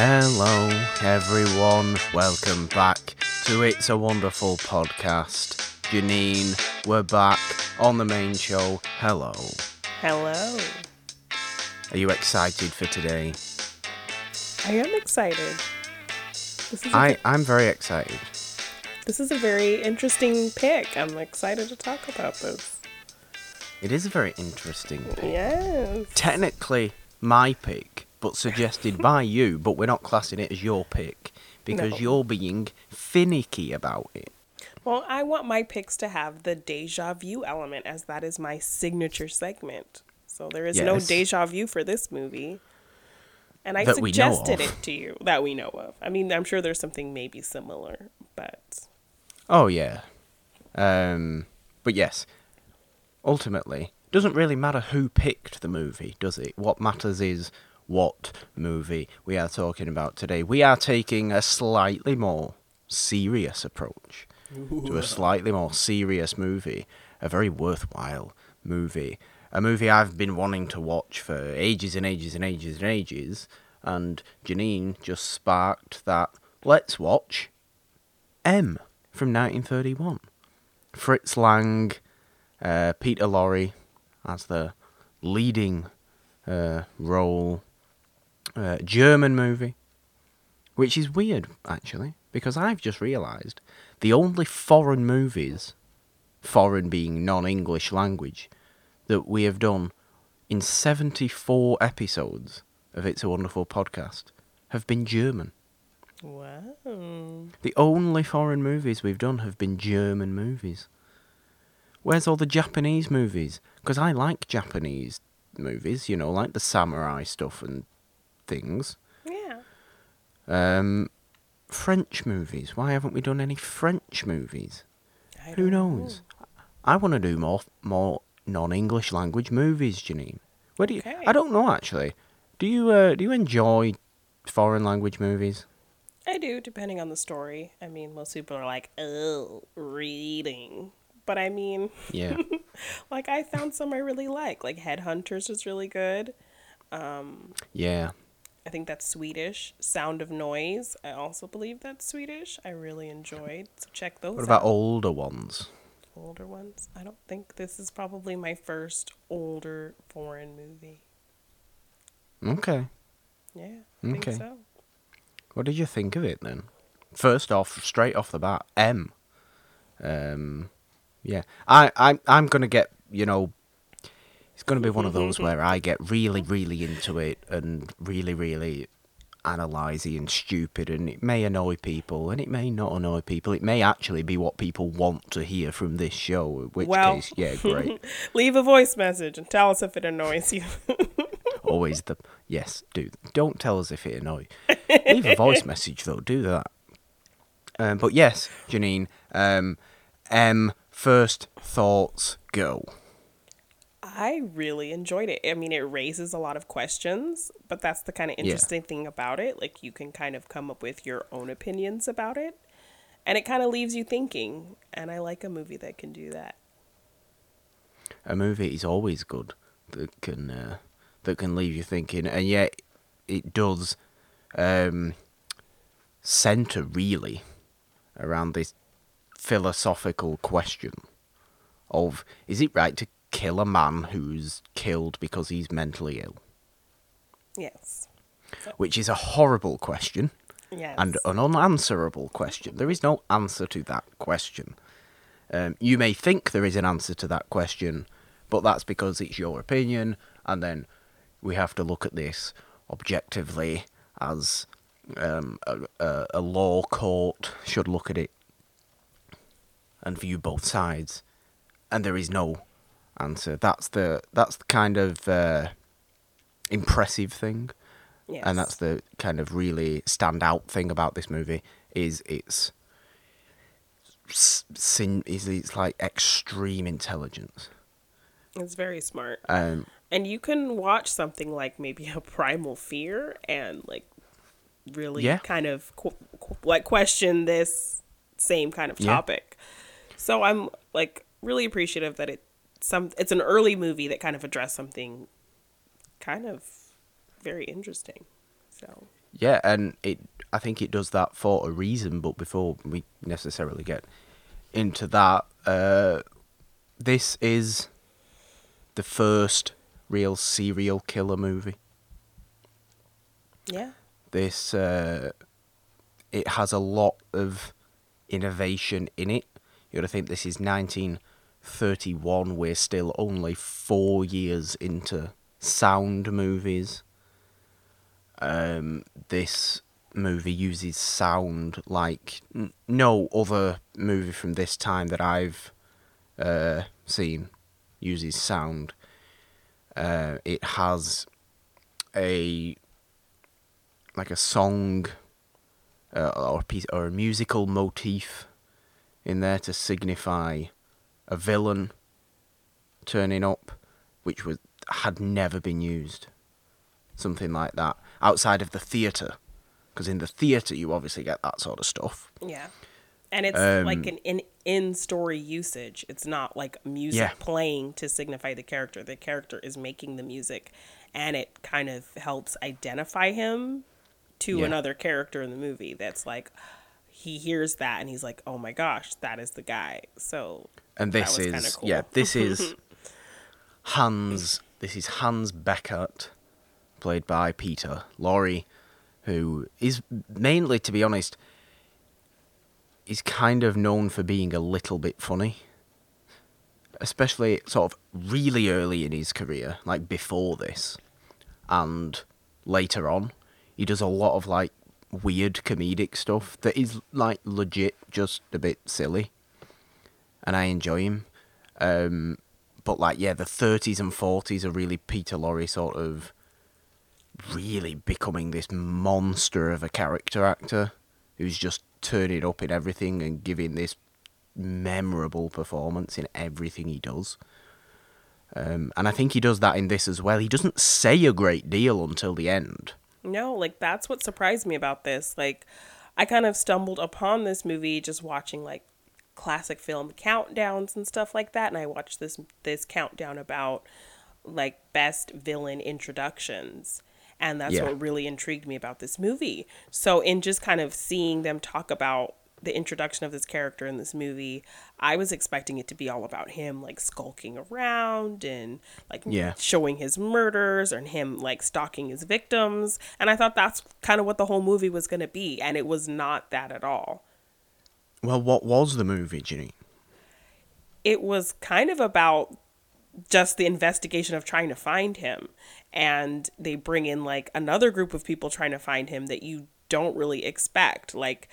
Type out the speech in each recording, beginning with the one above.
Hello everyone, welcome back to It's a Wonderful Podcast. Janine, we're back on the main show. Hello. Hello. Are you excited for today? I am excited. I'm very excited. This is a very interesting pick. I'm excited to talk about this. It is a very interesting pick. Yes. Technically, my pick, but suggested by you, but we're not classing it as your pick because you're being finicky about it. Well, I want my picks to have the deja vu element, as that is my signature segment. So there is no deja vu for this movie. And I suggested it to you that we know of. I mean, I'm sure there's something maybe similar, but... Oh, yeah. But yes, ultimately, doesn't really matter who picked the movie, does it? What matters is what movie we are talking about today. We are taking a slightly more serious approach to a slightly more serious movie, a very worthwhile movie. A movie I've been wanting to watch for ages and ages and ages and ages, and Janine just sparked that, let's watch M from 1931. Fritz Lang, Peter Lorre as the leading role. German movie, which is weird, actually, because I've just realised the only foreign movies, foreign being non-English language, that we have done in 74 episodes of It's a Wonderful Podcast have been German. Wow. The only foreign movies we've done have been German movies. Where's all the Japanese movies? Because I like Japanese movies, you know, like the samurai stuff and things. Yeah. French movies. Why haven't we done any French movies? Who knows? I want to do more non-English language movies, Janine. Where do you? Okay. I don't know actually. Do you enjoy foreign language movies? I do, depending on the story. I mean, most people are like, "Oh, reading," but I mean, yeah. Like I found some I really like. Like Headhunters is really good. Yeah. I think that's Swedish. Sound of Noise. I also believe that's Swedish. I really enjoyed. So check those out. What about older ones? Older ones. I don't think this is probably my first older foreign movie. Okay. Yeah. I think so. What did you think of it then? First off, straight off the bat, M. Yeah. I'm gonna get, you know, it's gonna be one of those where I get really, really into it and really, really analyzing and stupid, and it may annoy people and it may not annoy people. It may actually be what people want to hear from this show, in which case, yeah, great. Leave a voice message and tell us if it annoys you. Always the yes, do. Don't tell us if it annoys. Leave a voice message though, do that. But yes, Janine, first thoughts go. I really enjoyed it. I mean, it raises a lot of questions, but that's the kind of interesting thing about it. Like, you can kind of come up with your own opinions about it, and it kind of leaves you thinking, and I like a movie that can do that. A movie is always good that can leave you thinking, and yet it does center really around this philosophical question of, is it right to kill a man who's killed because he's mentally ill? Yes. Which is a horrible question. Yes. And an unanswerable question. There is no answer to that question. You may think there is an answer to that question, but that's because it's your opinion, and then we have to look at this objectively as a law court should look at it and view both sides. And there is no answer. That's the kind of impressive thing, yes. And that's the kind of really standout thing about this movie is it's like extreme intelligence. It's very smart, and you can watch something like maybe a Primal Fear and like really kind of question this same kind of topic. Yeah. So I'm like really appreciative that it's an early movie that kind of addressed something kind of very interesting. So Yeah, and I think it does that for a reason, but before we necessarily get into that, this is the first real serial killer movie. Yeah. This, it has a lot of innovation in it. You got to think this is 1931. We're still only 4 years into sound movies. This movie uses sound like no other movie from this time that I've seen uses sound. It has a song or a piece or a musical motif in there to signify a villain turning up, which had never been used. Something like that outside of the theatre, because in the theatre you obviously get that sort of stuff. Yeah, and it's like an in-story usage. It's not like music playing to signify the character. The character is making the music, and it kind of helps identify him to another character in the movie. That's like he hears that and he's like, "Oh my gosh, that is the guy." So and this that was kinda cool. This is Hans. This is Hans Beckert, played by Peter Lorre, who is mainly, to be honest, is kind of known for being a little bit funny. Especially sort of really early in his career, like before this. And later on, he does a lot of like weird comedic stuff that is like legit just a bit silly. And I enjoy him. But like, the 30s and 40s are really Peter Lorre sort of really becoming this monster of a character actor who's just turning up in everything and giving this memorable performance in everything he does. And I think he does that in this as well. He doesn't say a great deal until the end. No, like that's what surprised me about this. Like I kind of stumbled upon this movie just watching like classic film countdowns and stuff like that. And I watched this countdown about like best villain introductions. And that's what really intrigued me about this movie. So in just kind of seeing them talk about the introduction of this character in this movie, I was expecting it to be all about him like skulking around and like showing his murders and him like stalking his victims. And I thought that's kind of what the whole movie was going to be. And it was not that at all. Well, what was the movie, Ginny? It was kind of about just the investigation of trying to find him. And they bring in like another group of people trying to find him that you don't really expect. Like,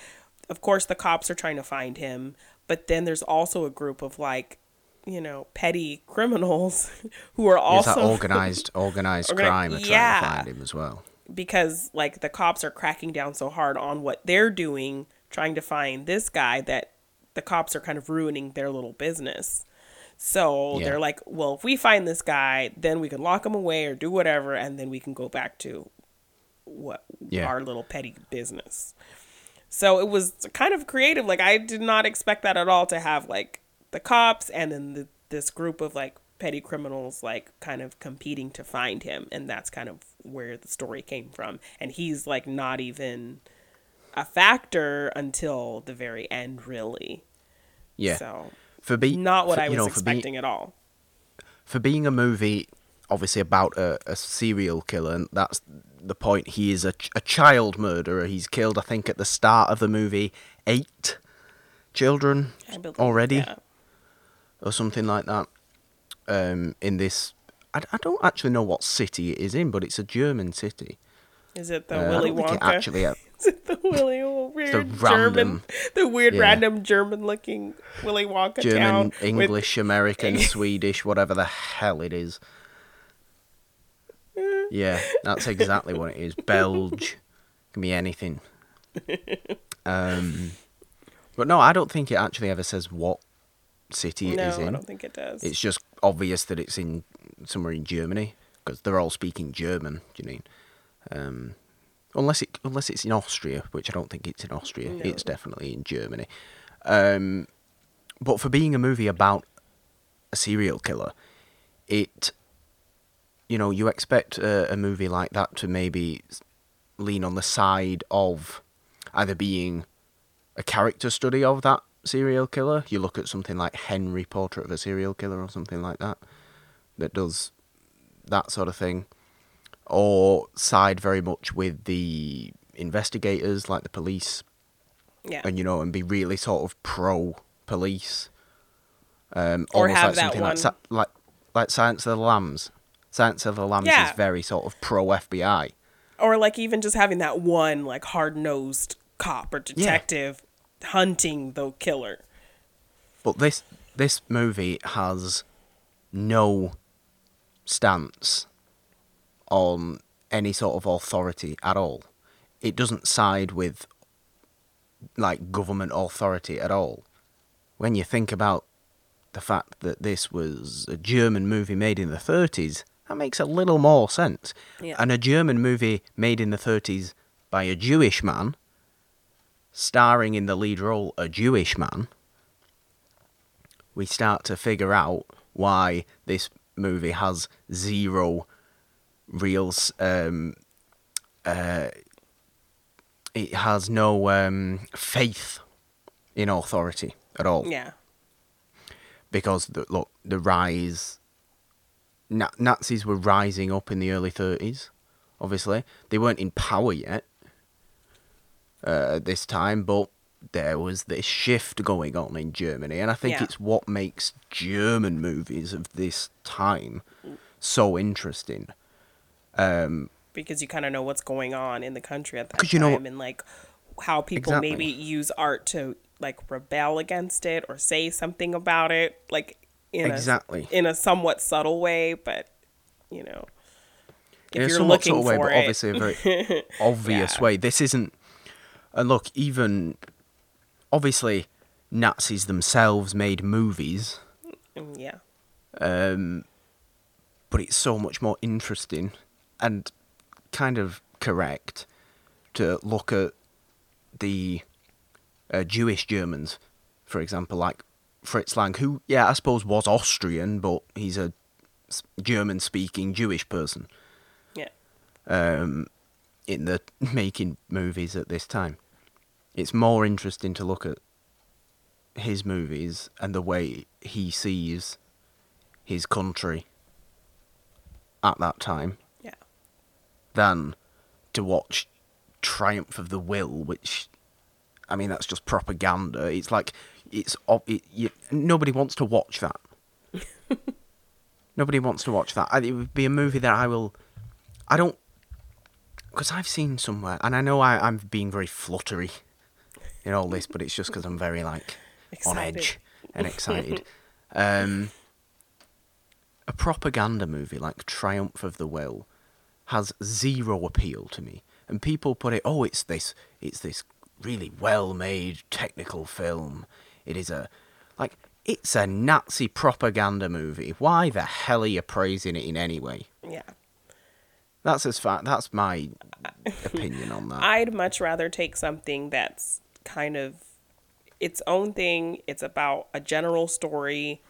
of course, the cops are trying to find him. But then there's also a group of like, petty criminals who are also that organized crime are trying to find him as well. Because like the cops are cracking down so hard on what they're doing, trying to find this guy, that the cops are kind of ruining their little business. So they're like, well, if we find this guy, then we can lock him away or do whatever. And then we can go back to our little petty business. So it was kind of creative. Like I did not expect that at all, to have like the cops and then this group of like petty criminals, like kind of competing to find him. And that's kind of where the story came from. And he's like not even a factor until the very end, really. Yeah. So. Not what I was expecting at all. For being a movie, obviously, about a serial killer, and that's the point. He is a child murderer. He's killed, I think, at the start of the movie, 8 children already. Yeah. Or something like that. In this, I don't actually know what city it is in, but it's a German city. Is it the Willy Wonka? Is it the random German-looking Willy Wonka town? German, English, American, Swedish, whatever the hell it is. Yeah, that's exactly what it is. Belge. Can be anything. But no, I don't think it actually ever says what city it is in. No, I don't think it does. It's just obvious that it's in somewhere in Germany, because they're all speaking German, Janine. Unless it's in Austria, which I don't think it's in Austria. No. It's definitely in Germany. But for being a movie about a serial killer, you expect a movie like that to maybe lean on the side of either being a character study of that serial killer. You look at something like Henry: Portrait of a Serial Killer or something like that, that does that sort of thing, or side very much with the investigators, like the police. Yeah. And, you know, and be really sort of pro-police. Or almost have like that something one. Like Silence of the Lambs. Silence of the Lambs is very sort of pro-FBI. Or like even just having that one like hard-nosed cop or detective hunting the killer. But this movie has no stance on any sort of authority at all. It doesn't side with like government authority at all. When you think about the fact that this was a German movie made in the 30s, that makes a little more sense. Yeah. And a German movie made in the 30s by a Jewish man, starring in the lead role a Jewish man, we start to figure out why this movie has zero real... it has no faith in authority at all. Yeah. Because, the rise... Nazis were rising up in the early 30s, obviously. They weren't in power yet this time, but there was this shift going on in Germany. And I think it's what makes German movies of this time so interesting. Because you kind of know what's going on in the country at that time, and like how people maybe use art to like rebel against it or say something about it, like in a somewhat subtle way, but you know, if you're looking for it, but obviously a very obvious way. This isn't, and look, even obviously Nazis themselves made movies, but it's so much more interesting and kind of correct to look at the Jewish Germans, for example, like Fritz Lang, who, I suppose was Austrian, but he's a German-speaking Jewish person. Yeah. In the making movies at this time. It's more interesting to look at his movies and the way he sees his country at that time than to watch Triumph of the Will, which, I mean, that's just propaganda. It's like, nobody wants to watch that. Nobody wants to watch that. It would be a movie that because I've seen somewhere, and I know I'm being very fluttery in all this, but it's just because I'm very, like, excited. On edge and excited. A propaganda movie like Triumph of the Will has zero appeal to me. And people put it, it's this really well-made technical film. It is it's a Nazi propaganda movie. Why the hell are you praising it in any way? Yeah. That's my opinion on that. I'd much rather take something that's kind of its own thing. It's about a general story,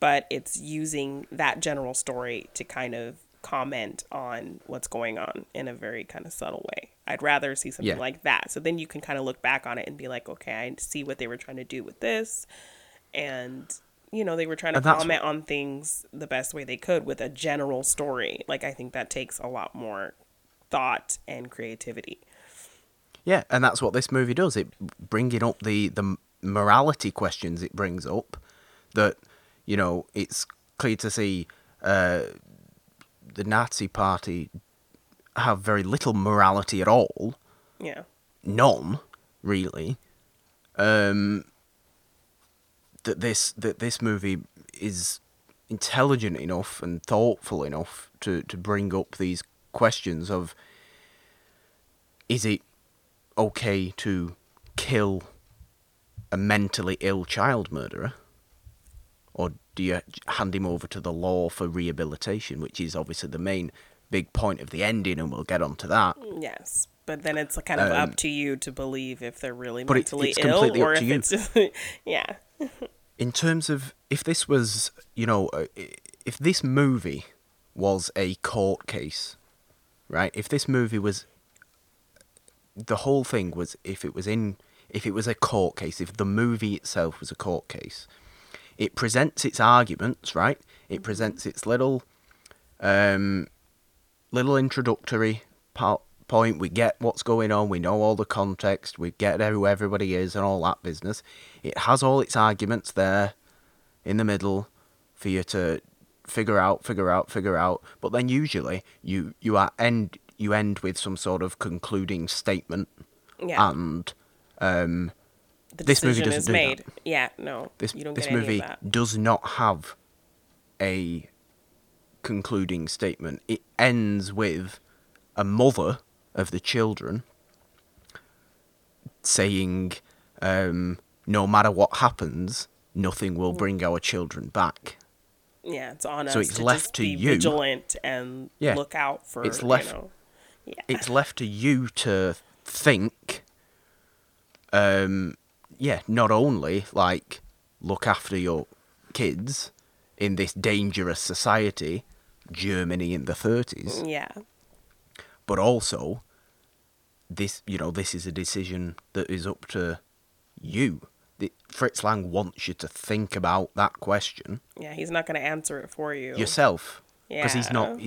but it's using that general story to kind of comment on what's going on in a very kind of subtle way. I'd rather see something like that. So then you can kind of look back on it and be like, okay, I see what they were trying to do with this. And, you know, they were trying to comment on things the best way they could with a general story. Like, I think that takes a lot more thought and creativity. Yeah, and that's what this movie does. It bringing up the morality questions it brings up that, you know, it's clear to see... the Nazi Party have very little morality at all. Yeah. None, really. That this movie is intelligent enough and thoughtful enough to bring up these questions of, is it okay to kill a mentally ill child murderer? Or do you hand him over to the law for rehabilitation, which is obviously the main big point of the ending, and we'll get onto that. Yes, but then it's kind of up to you to believe if they're really mentally ill or if it's just... yeah. In terms of, if this was, you know, if this movie was a court case, right? If this movie was the whole thing was, if it was a court case, if the movie itself was a court case, it presents its arguments, right? It presents its little introductory point. We get what's going on. We know all the context. We get who everybody is and all that business. It has all its arguments there in the middle for you to figure out. But then usually you end with some sort of concluding statement. Yeah. And this movie doesn't do made. That. Yeah, no. This movie does not have a concluding statement. It ends with a mother of the children saying, no matter what happens, nothing will bring our children back. Yeah, it's on us. So it's left to you. Vigilant and look out for. It's left. It's left to you to think. Not only look after your kids in this dangerous society, Germany in the 30s. Yeah. But also, this is a decision that is up to you. Fritz Lang wants you to think about that question. Yeah, he's not going to answer it for you. Yourself. Yeah. Because he's not...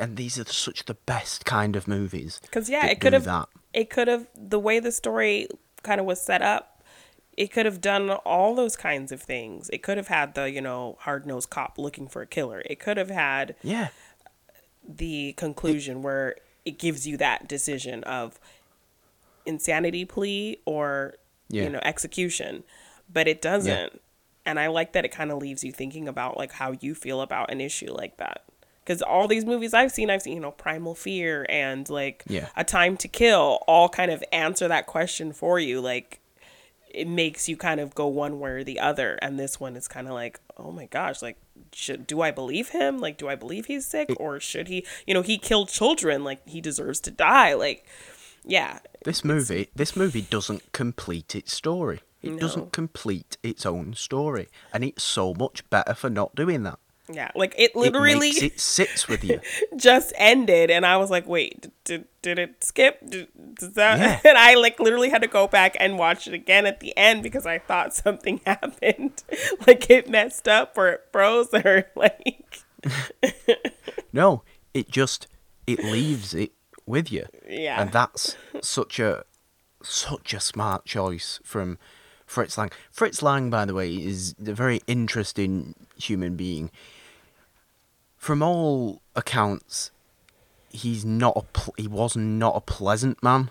and these are such the best kind of movies. Because, it could have... The way the story kind of was set up, it could have done all those kinds of things. It could have had the, hard-nosed cop looking for a killer. It could have had... Yeah. The conclusion where it gives you that decision of insanity plea or... Yeah. Execution, but it doesn't. Yeah. And I like that it kind of leaves you thinking about how you feel about an issue like that. Because all these movies I've seen, Primal Fear and A Time to Kill all kind of answer that question for you. It makes you kind of go one way or the other. And this one is kind of oh my gosh, do I believe him? Do I believe he's sick or should he, he killed children. He deserves to die. Yeah. This movie doesn't complete its story. It doesn't complete its own story. And it's so much better for not doing that. Yeah. It literally... It sits with you. Just ended. And I was wait, did it skip? Does that... Yeah. And I literally had to go back and watch it again at the end because I thought something happened. It messed up or it froze or No, it just... It leaves it with you. Yeah. And that's such a smart choice from Fritz Lang. Fritz Lang, by the way, is a very interesting human being. From all accounts, he was not a pleasant man.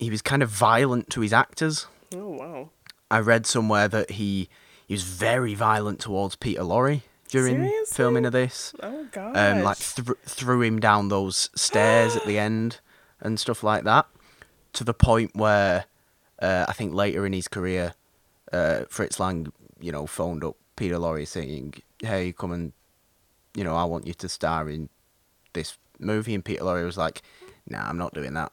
He was kind of violent to his actors. Oh, wow. I read somewhere that he was very violent towards Peter Lorre. During Seriously? Filming of this. Oh, gosh. Threw him down those stairs at the end and stuff like that. To the point where, I think later in his career, Fritz Lang, phoned up Peter Lorre saying, hey, come and, I want you to star in this movie. And Peter Lorre was like, nah, I'm not doing that.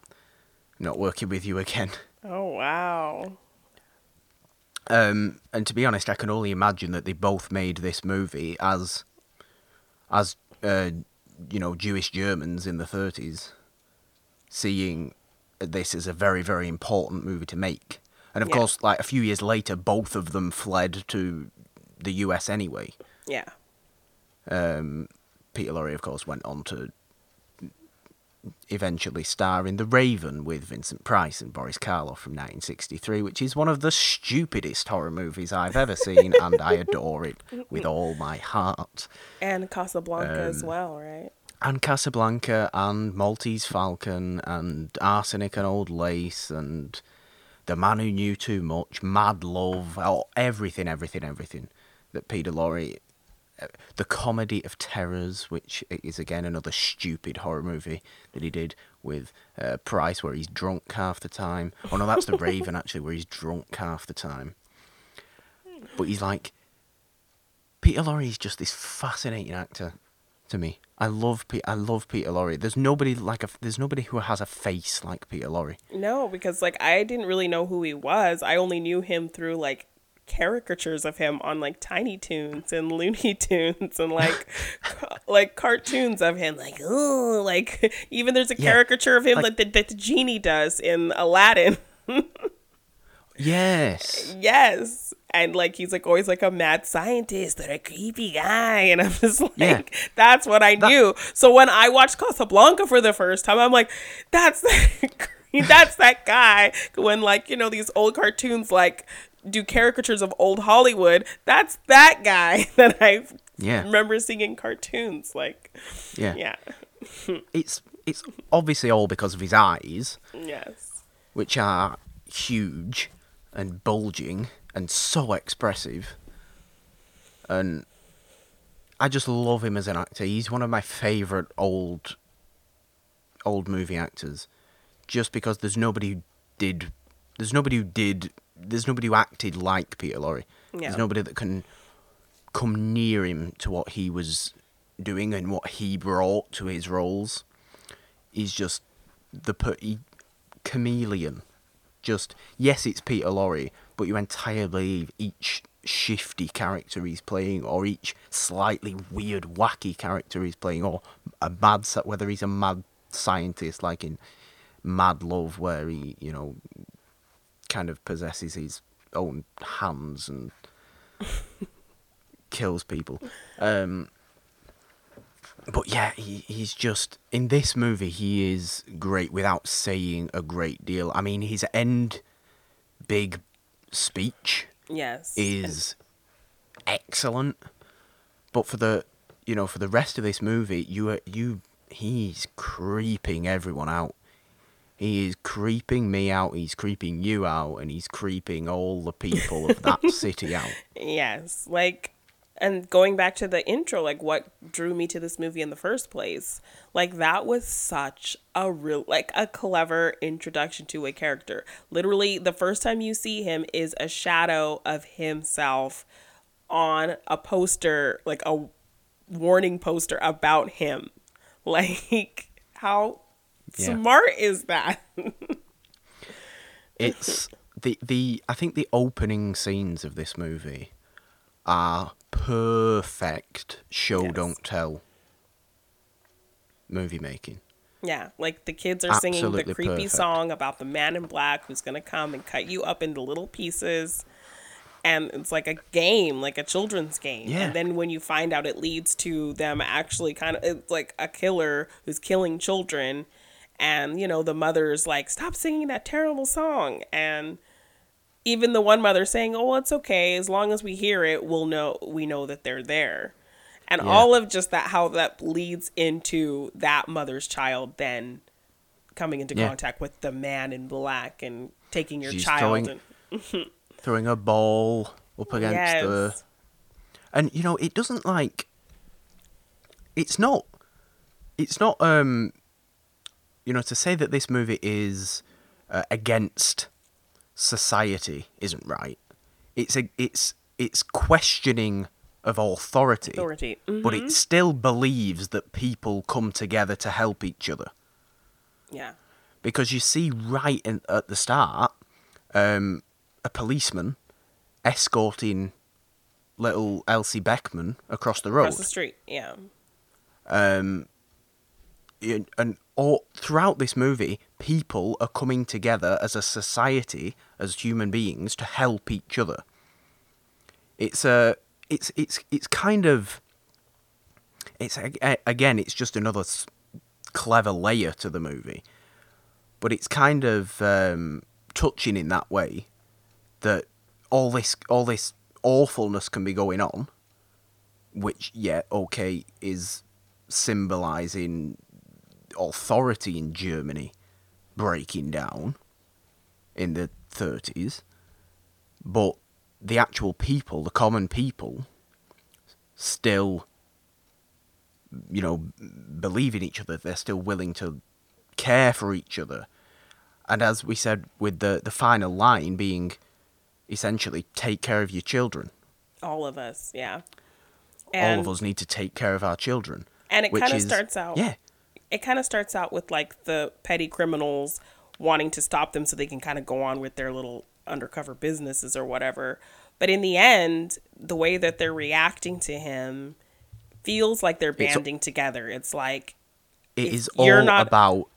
I'm not working with you again. Oh, wow. And to be honest, I can only imagine that they both made this movie as Jewish Germans in the 30s, seeing this as a very, very important movie to make. And of course, a few years later, both of them fled to the US anyway. Yeah. Peter Lorre, of course, went on to eventually star in The Raven with Vincent Price and Boris Karloff from 1963, which is one of the stupidest horror movies I've ever seen, and I adore it with all my heart. And Casablanca as well, right? And Casablanca and Maltese Falcon and Arsenic and Old Lace and The Man Who Knew Too Much, Mad Love, everything that Peter Lorre... The Comedy of Terrors, which is, again, another stupid horror movie that he did with Price, where he's drunk half the time. Oh, no, that's The Raven, actually, where he's drunk half the time. But he's Peter Lorre is just this fascinating actor to me. I love Peter Lorre. There's nobody there's nobody who has a face like Peter Lorre. No, because I didn't really know who he was. I only knew him through caricatures of him on like Tiny Toons and Looney Tunes and like like cartoons of him, like, ooh, like even there's a caricature of him like that the genie does in Aladdin. Yes. And like he's like always like a mad scientist or a creepy guy, and I'm just like, that's what I knew. So when I watched Casablanca for the first time, I'm like, that's that guy. When like, you know, these old cartoons like do caricatures of old Hollywood, that's that guy that I remember seeing in cartoons. Like, it's obviously all because of his eyes, which are huge and bulging and so expressive, and I just love him as an actor. He's one of my favourite old movie actors, just because there's nobody who acted like Peter Lorre. There's nobody that can come near him to what he was doing and what he brought to his roles. He's just the chameleon. Just, yes, it's Peter Lorre, but you entirely believe each shifty character he's playing, or each slightly weird, wacky character he's playing, or whether he's a mad scientist like in Mad Love, where he, you know, kind of possesses his own hands and kills people. But yeah, he's just, in this movie, he is great without saying a great deal. I mean, his end big speech is excellent, but for the rest of this movie, he's creeping everyone out. He is creeping me out, he's creeping you out, and he's creeping all the people of that city out. Yes, like, and going back to the intro, like what drew me to this movie in the first place, like that was such a real, like a clever introduction to a character. Literally, the first time you see him is a shadow of himself on a poster, like a warning poster about him. Like, how... Yeah. Smart is that? It's the I think the opening scenes of this movie are perfect show don't tell movie making. Yeah, like the kids are singing the creepy song about the man in black who's gonna come and cut you up into little pieces, and it's like a game, like a children's game. Yeah. And then when you find out, it leads to them actually it's like a killer who's killing children. And, you know, the mother's like, stop singing that terrible song. And even the one mother saying, oh, well, it's okay. As long as we hear it, we know that they're there. And all of just that, how that leads into that mother's child then coming into contact with the man in black and taking your child. Throwing a ball up against the... And, you know, it doesn't like... It's not you know, to say that this movie is against society isn't right. It's questioning of authority. Mm-hmm. But it still believes that people come together to help each other. Yeah. Because you see at the start, a policeman escorting little Elsie Beckman across the road. Across the street, yeah. And all throughout this movie, people are coming together as a society, as human beings, to help each other. It's just another clever layer to the movie, but it's kind of touching in that way that all this awfulness can be going on, which is symbolizing authority in Germany breaking down in the 30s, but the actual people, the common people, still, you know, believe in each other. They're still willing to care for each other. And as we said, with the final line being essentially, take care of your children. All of us, yeah. And all of us need to take care of our children. And it kind of starts out... Yeah. It kind of starts out with, like, the petty criminals wanting to stop them so they can kind of go on with their little undercover businesses or whatever. But in the end, the way that they're reacting to him feels like they're banding together. It's like... It is all about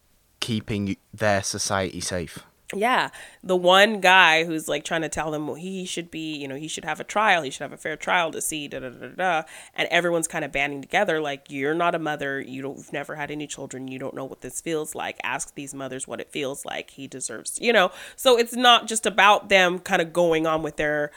keeping their society safe. Yeah. The one guy who's like trying to tell them, well, he should be, you know, he should have a trial. He should have a fair trial to see, da-da-da-da-da. And everyone's kind of banding together like, you're not a mother. You've never had any children. You don't know what this feels like. Ask these mothers what it feels like. He deserves, you know. So it's not just about them kind of going on with their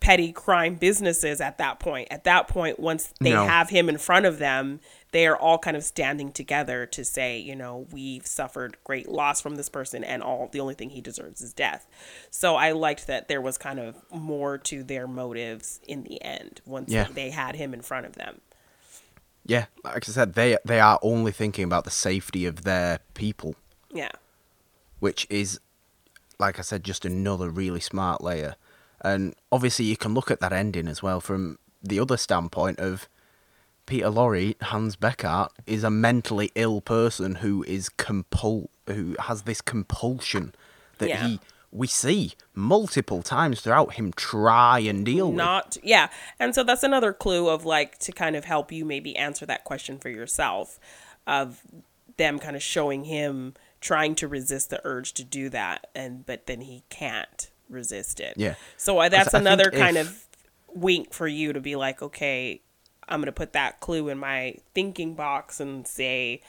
petty crime businesses at that point. At that point, once they have him in front of them, they are all kind of standing together to say, you know, we've suffered great loss from this person and all the only thing he deserves is death. So I liked that there was kind of more to their motives in the end once they had him in front of them. Yeah. Like I said, they are only thinking about the safety of their people. Yeah. Which is, like I said, just another really smart layer. And obviously you can look at that ending as well from the other standpoint of, Peter Lorre, Hans Beckert, is a mentally ill person who is who has this compulsion that we see multiple times throughout him try and deal with. Yeah, and so that's another clue of like to kind of help you maybe answer that question for yourself of them kind of showing him trying to resist the urge to do that, but then he can't resist it. Yeah. So that's another kind of wink for you to be like, okay, I'm going to put that clue in my thinking box and say,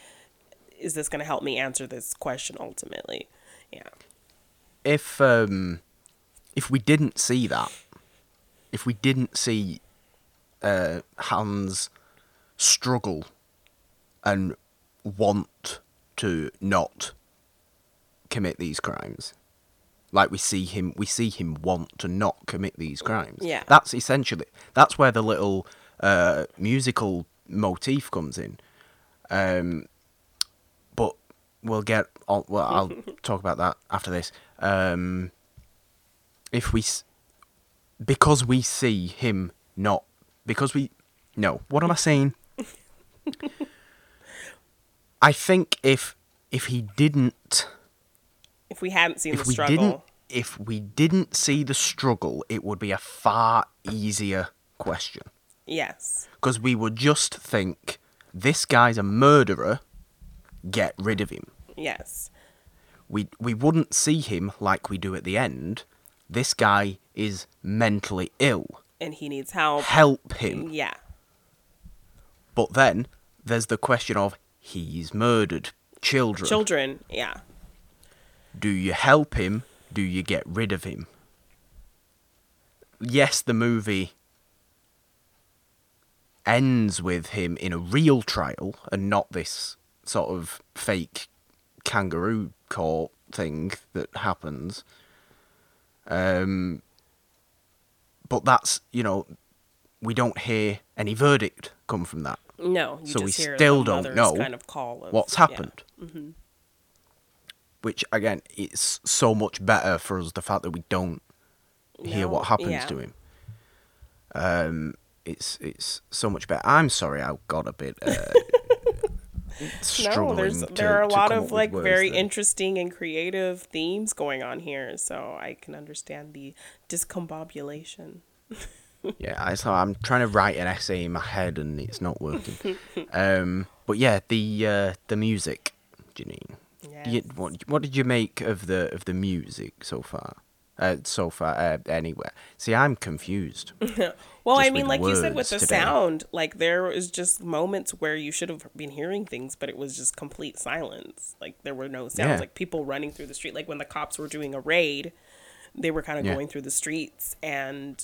is this going to help me answer this question ultimately? Yeah. If we didn't see that, if we didn't see Hans struggle and want to not commit these crimes, like we see him want to not commit these crimes. Yeah. That's where the little... musical motif comes in, but we'll get on. Well, I'll talk about that after this. I think if we didn't see the struggle, it would be a far easier question. Yes. Because we would just think, this guy's a murderer, get rid of him. Yes. We wouldn't see him like we do at the end. This guy is mentally ill. And he needs help. Help him. Yeah. But then, there's the question of, he's murdered children. Children, yeah. Do you help him? Do you get rid of him? Yes, the movie... ends with him in a real trial and not this sort of fake kangaroo court thing that happens. But that's, you know, we don't hear any verdict come from that. No, you so just we hear still don't know kind of call of, what's happened. Yeah. Mm-hmm. Which again, it's so much better for us the fact that we don't hear what happens to him. It's so much better. I'm sorry, I got a bit struggling. There are a lot of like very interesting and creative themes going on here, so I can understand the discombobulation. So I'm trying to write an essay in my head and it's not working. But yeah, the music, Janine. Yes. What did you make of the music so far? Anywhere. See, I'm confused. Well, I mean, like you said with the sound, like there was just moments where you should have been hearing things, but it was just complete silence. Like there were no sounds, like people running through the street. Like when the cops were doing a raid, they were kind of going through the streets and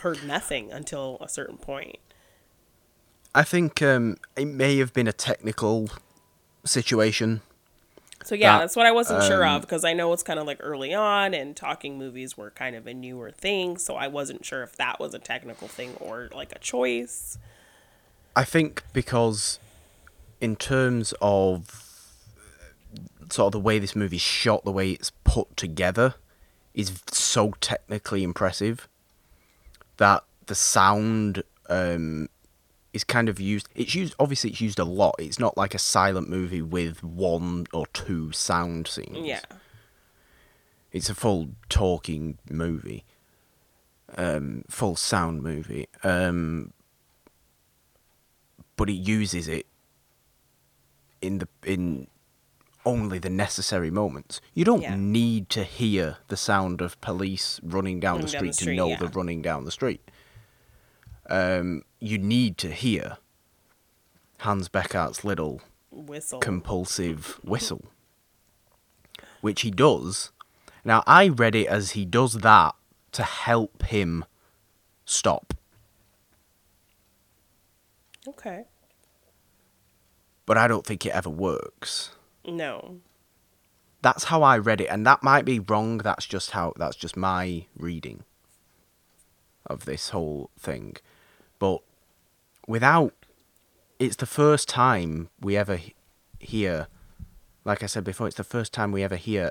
heard nothing until a certain point. I think it may have been a technical situation. So yeah, that's what I wasn't sure of, because I know it's kind of like early on and talking movies were kind of a newer thing. So I wasn't sure if that was a technical thing or like a choice. I think because in terms of sort of the way this movie's shot, the way it's put together is so technically impressive that the sound is kind of used. It's used a lot. It's not like a silent movie with one or two sound scenes. Yeah. It's a full talking movie. full sound movie, but it uses it in only the necessary moments. You don't need to hear the sound of police running down the street to know they're running down the street. You need to hear Hans Beckert's little compulsive whistle, which he does. Now, I read it as he does that to help him stop. Okay. But I don't think it ever works. No. That's how I read it, and that might be wrong. That's just my reading of this whole thing. But it's the first time we ever hear, like I said before, it's the first time we ever hear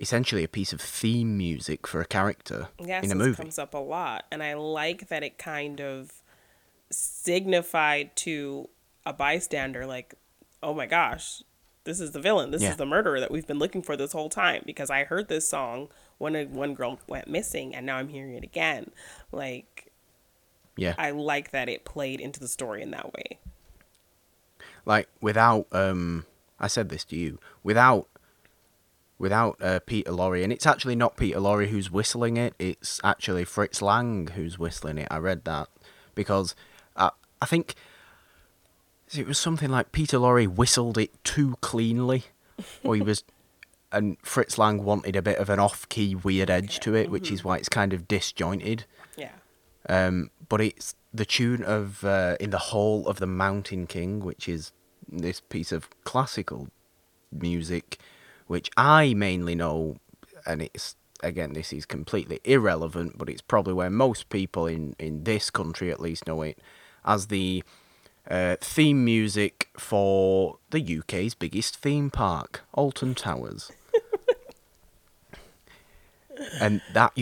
essentially a piece of theme music for a character in a movie. Yes, it comes up a lot, and I like that it kind of signified to a bystander, like, oh my gosh, this is the villain. This is the murderer that we've been looking for this whole time, because I heard this song when one girl went missing and now I'm hearing it again. Like, yeah, I like that it played into the story in that way. Like, without, I said this to you, without Peter Lorre, and it's actually not Peter Lorre who's whistling it, it's actually Fritz Lang who's whistling it. I read that because I think it was something like Peter Lorre whistled it too cleanly, or and Fritz Lang wanted a bit of an off-key weird edge to it, which is why it's kind of disjointed. Yeah. But it's the tune of In the Hall of the Mountain King, which is this piece of classical music, which I mainly know, and it's, again, this is completely irrelevant, but it's probably where most people in this country at least know it, as the theme music for the UK's biggest theme park, Alton Towers. And that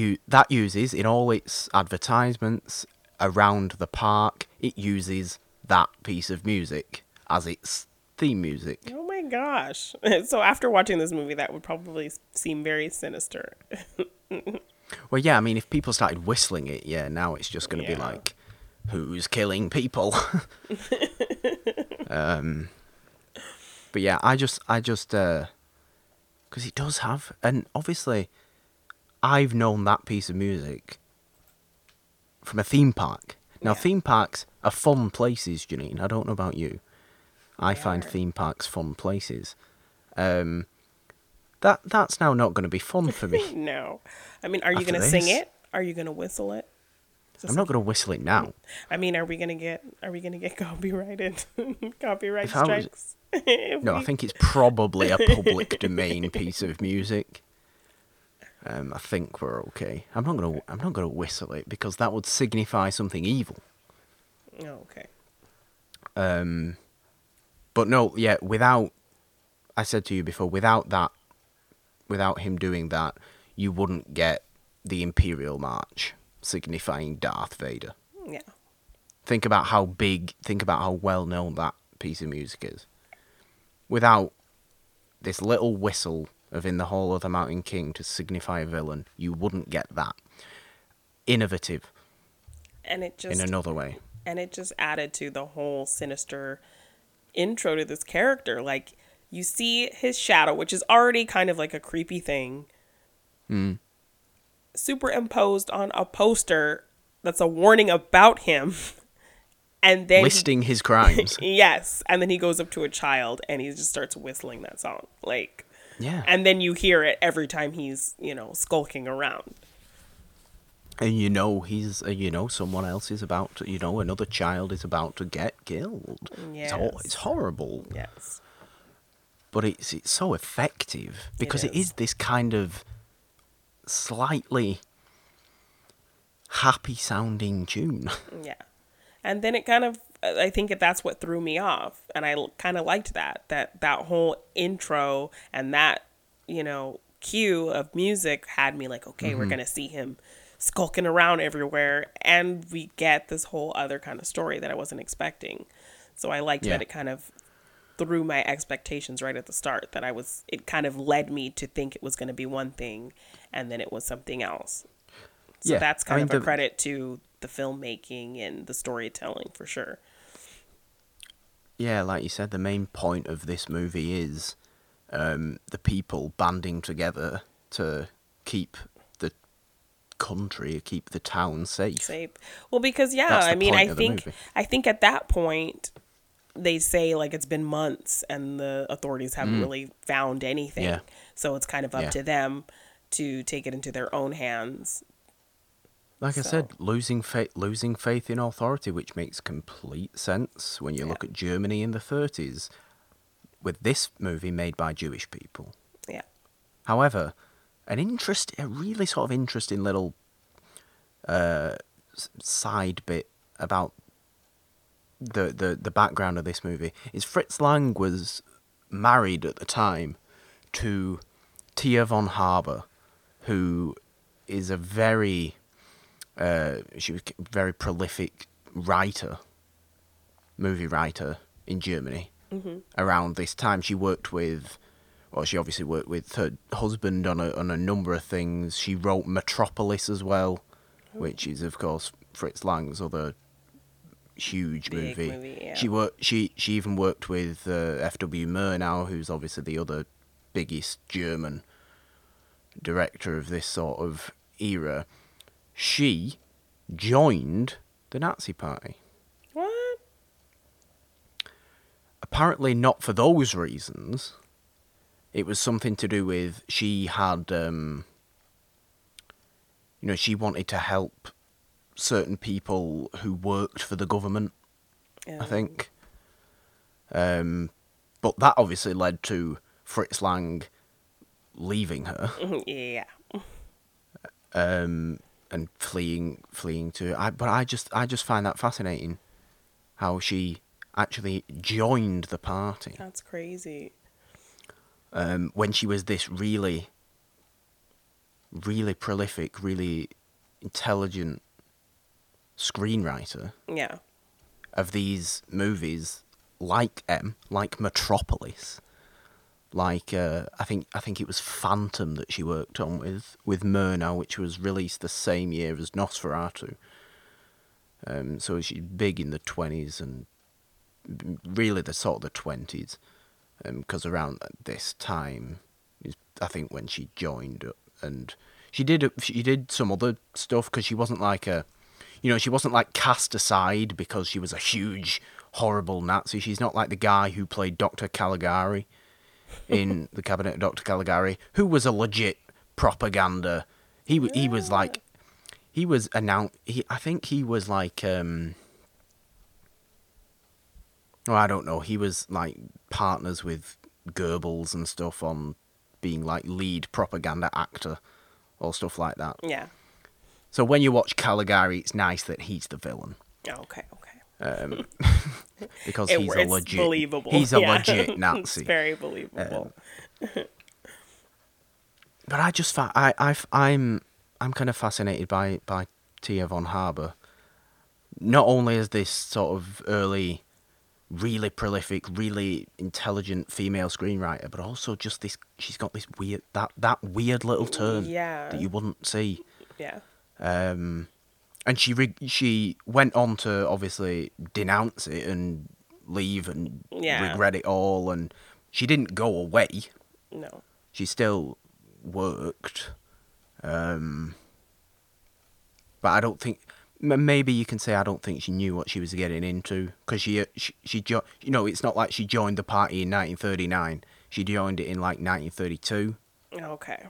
uses, in all its advertisements around the park, it uses that piece of music as its theme music. Oh my gosh. So after watching this movie, that would probably seem very sinister. Well, yeah, I mean, if people started whistling it, now it's just going to be like, who's killing people? But yeah, I just, because it does have, and obviously I've known that piece of music from a theme park. Now, theme parks are fun places, Janine. I don't know about you. I find theme parks fun places. That's now not going to be fun for me. No. I mean, are you going to sing it? Are you going to whistle it? I'm not going to whistle it now. I mean, are we going to get copyrighted? Copyright strikes? No, I think it's probably a public domain piece of music. I think we're okay. I'm not going to whistle it because that would signify something evil. Oh, okay. But no, without, I said to you before, without him doing that, you wouldn't get the Imperial March signifying Darth Vader. Yeah. Think about how well known that piece of music is. Without this little whistle of In the Hall of the Mountain King to signify a villain, you wouldn't get that. Innovative. And it just, in another way. And it just added to the whole sinister intro to this character. Like, you see his shadow, which is already kind of like a creepy thing. Mm. Superimposed on a poster that's a warning about him, and then listing his crimes. Yes, and then he goes up to a child and he just starts whistling that song, like, yeah. And then you hear it every time he's skulking around, and he's someone else is about to, another child is about to get killed. Yes. It's horrible. Yes, but it's so effective because it is this kind of slightly happy sounding tune. Yeah. And then it kind of, I think that's what threw me off, and I kind of liked that whole intro, and that cue of music had me like, okay, we're gonna see him skulking around everywhere, and we get this whole other kind of story that I wasn't expecting. So I liked that it kind of through my expectations right at the start, that it kind of led me to think it was going to be one thing and then it was something else. So that's kind of a credit to the filmmaking and the storytelling for sure. Yeah, like you said, the main point of this movie is the people banding together to keep the country, keep the town safe. Well, because I think at that point they say like it's been months and the authorities haven't really found anything. Yeah. So it's kind of up to them to take it into their own hands. I said, losing faith in authority, which makes complete sense when you look at Germany in the 30s with this movie made by Jewish people. Yeah. However, a really interesting little side bit about the background of this movie is Fritz Lang was married at the time to Tia von Harbou, who is a very prolific movie writer in Germany. Mm-hmm. Around this time, she obviously worked with her husband on a number of things. She wrote Metropolis as well, which is, of course, Fritz Lang's other huge movie. Yeah. She even worked with F.W. Murnau, who's obviously the other biggest German director of this sort of era. She joined the Nazi Party. What? Apparently not for those reasons. It was something to do with she had, she wanted to help certain people who worked for the government, I think. But that obviously led to Fritz Lang leaving her. Yeah. And fleeing to... I just find that fascinating, how she actually joined the party. That's crazy. When she was this really, really prolific, really intelligent screenwriter. Yeah. Of these movies, like Metropolis, like I think it was Phantom that she worked on with Murnau, which was released the same year as Nosferatu. So she's big in the 20s and really the 20s. Because around this time is, I think, when she joined up, and she did some other stuff, because she wasn't like cast aside because she was a huge horrible Nazi. She's not like the guy who played Dr. Caligari in The Cabinet of Dr. Caligari, who was a legit propaganda. He was like partners with Goebbels and stuff on being like lead propaganda actor or stuff like that. Yeah. So when you watch Caligari, it's nice that he's the villain. Okay. Because he's a legit Nazi. It's very believable. But I just find I'm kind of fascinated by Tia von Harbou. Not only as this sort of early, really prolific, really intelligent female screenwriter, but also just this, she's got this weird, that weird little turn that you wouldn't see. Yeah. And she went on to obviously denounce it and leave and regret it all, and she didn't go away. No. She still worked. But I don't think... Maybe you can say I don't think she knew what she was getting into, because she it's not like she joined the party in 1939. She joined it in like 1932. Okay.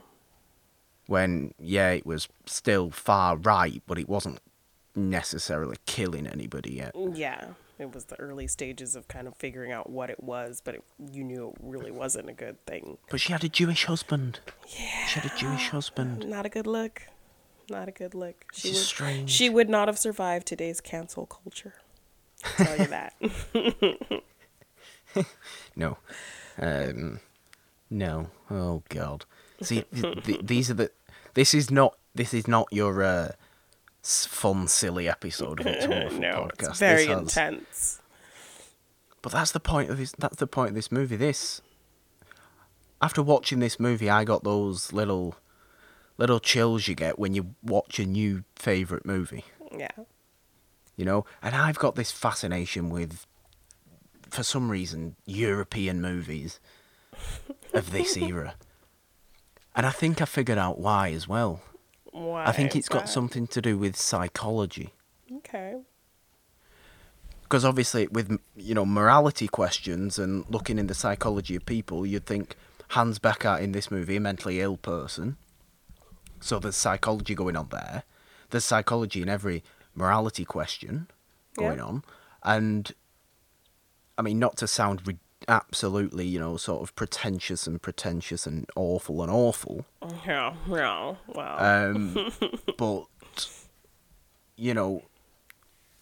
When it was still far right, but it wasn't necessarily killing anybody yet. Yeah, it was the early stages of kind of figuring out what it was, but you knew it really wasn't a good thing. But she had a Jewish husband. Yeah. Not a good look. Strange. She would not have survived today's cancel culture. I'll tell you that. No. No. Oh God. See, this is not your fun, silly episode of It's Wonderful podcast. It's very intense. But that's the point of this. That's the point of this movie. After watching this movie, I got those little little chills you get when you watch a new favourite movie. Yeah. You know, and I've got this fascination with, for some reason, European movies of this era. And I think I figured out why as well. Why? I think it's got something to do with psychology. Okay. Because obviously with, you know, morality questions and looking in the psychology of people, you'd think Hans Beckert in this movie, a mentally ill person. So there's psychology going on there. There's psychology in every morality question going on. And, I mean, not to sound absolutely, you know, sort of pretentious and awful. Yeah, yeah, wow. But, you know,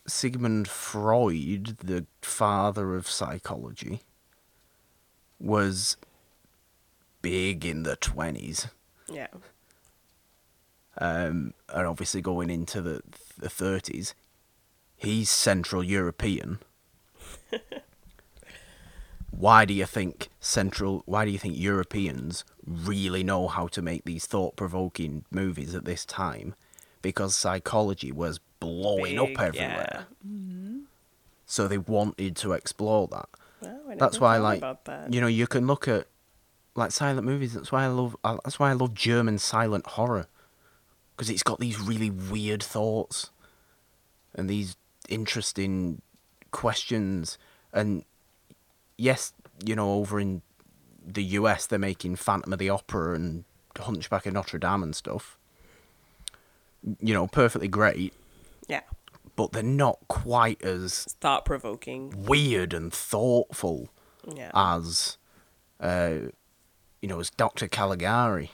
Sigmund Freud, the father of psychology, was big in the 20s. Yeah. And obviously going into the 30s, he's Central European. Why do you think Europeans really know how to make these thought-provoking movies at this time? Because psychology was blowing up everywhere. Yeah. Mm-hmm. So they wanted to explore that. Well, that's why, like, you know, you can look at like silent movies. That's why I love German silent horror, because it's got these really weird thoughts and these interesting questions. And yes, you know, over in the US, they're making Phantom of the Opera and Hunchback of Notre Dame and stuff. You know, perfectly great. Yeah. But they're not quite as thought-provoking, weird and thoughtful as, you know, as Dr. Caligari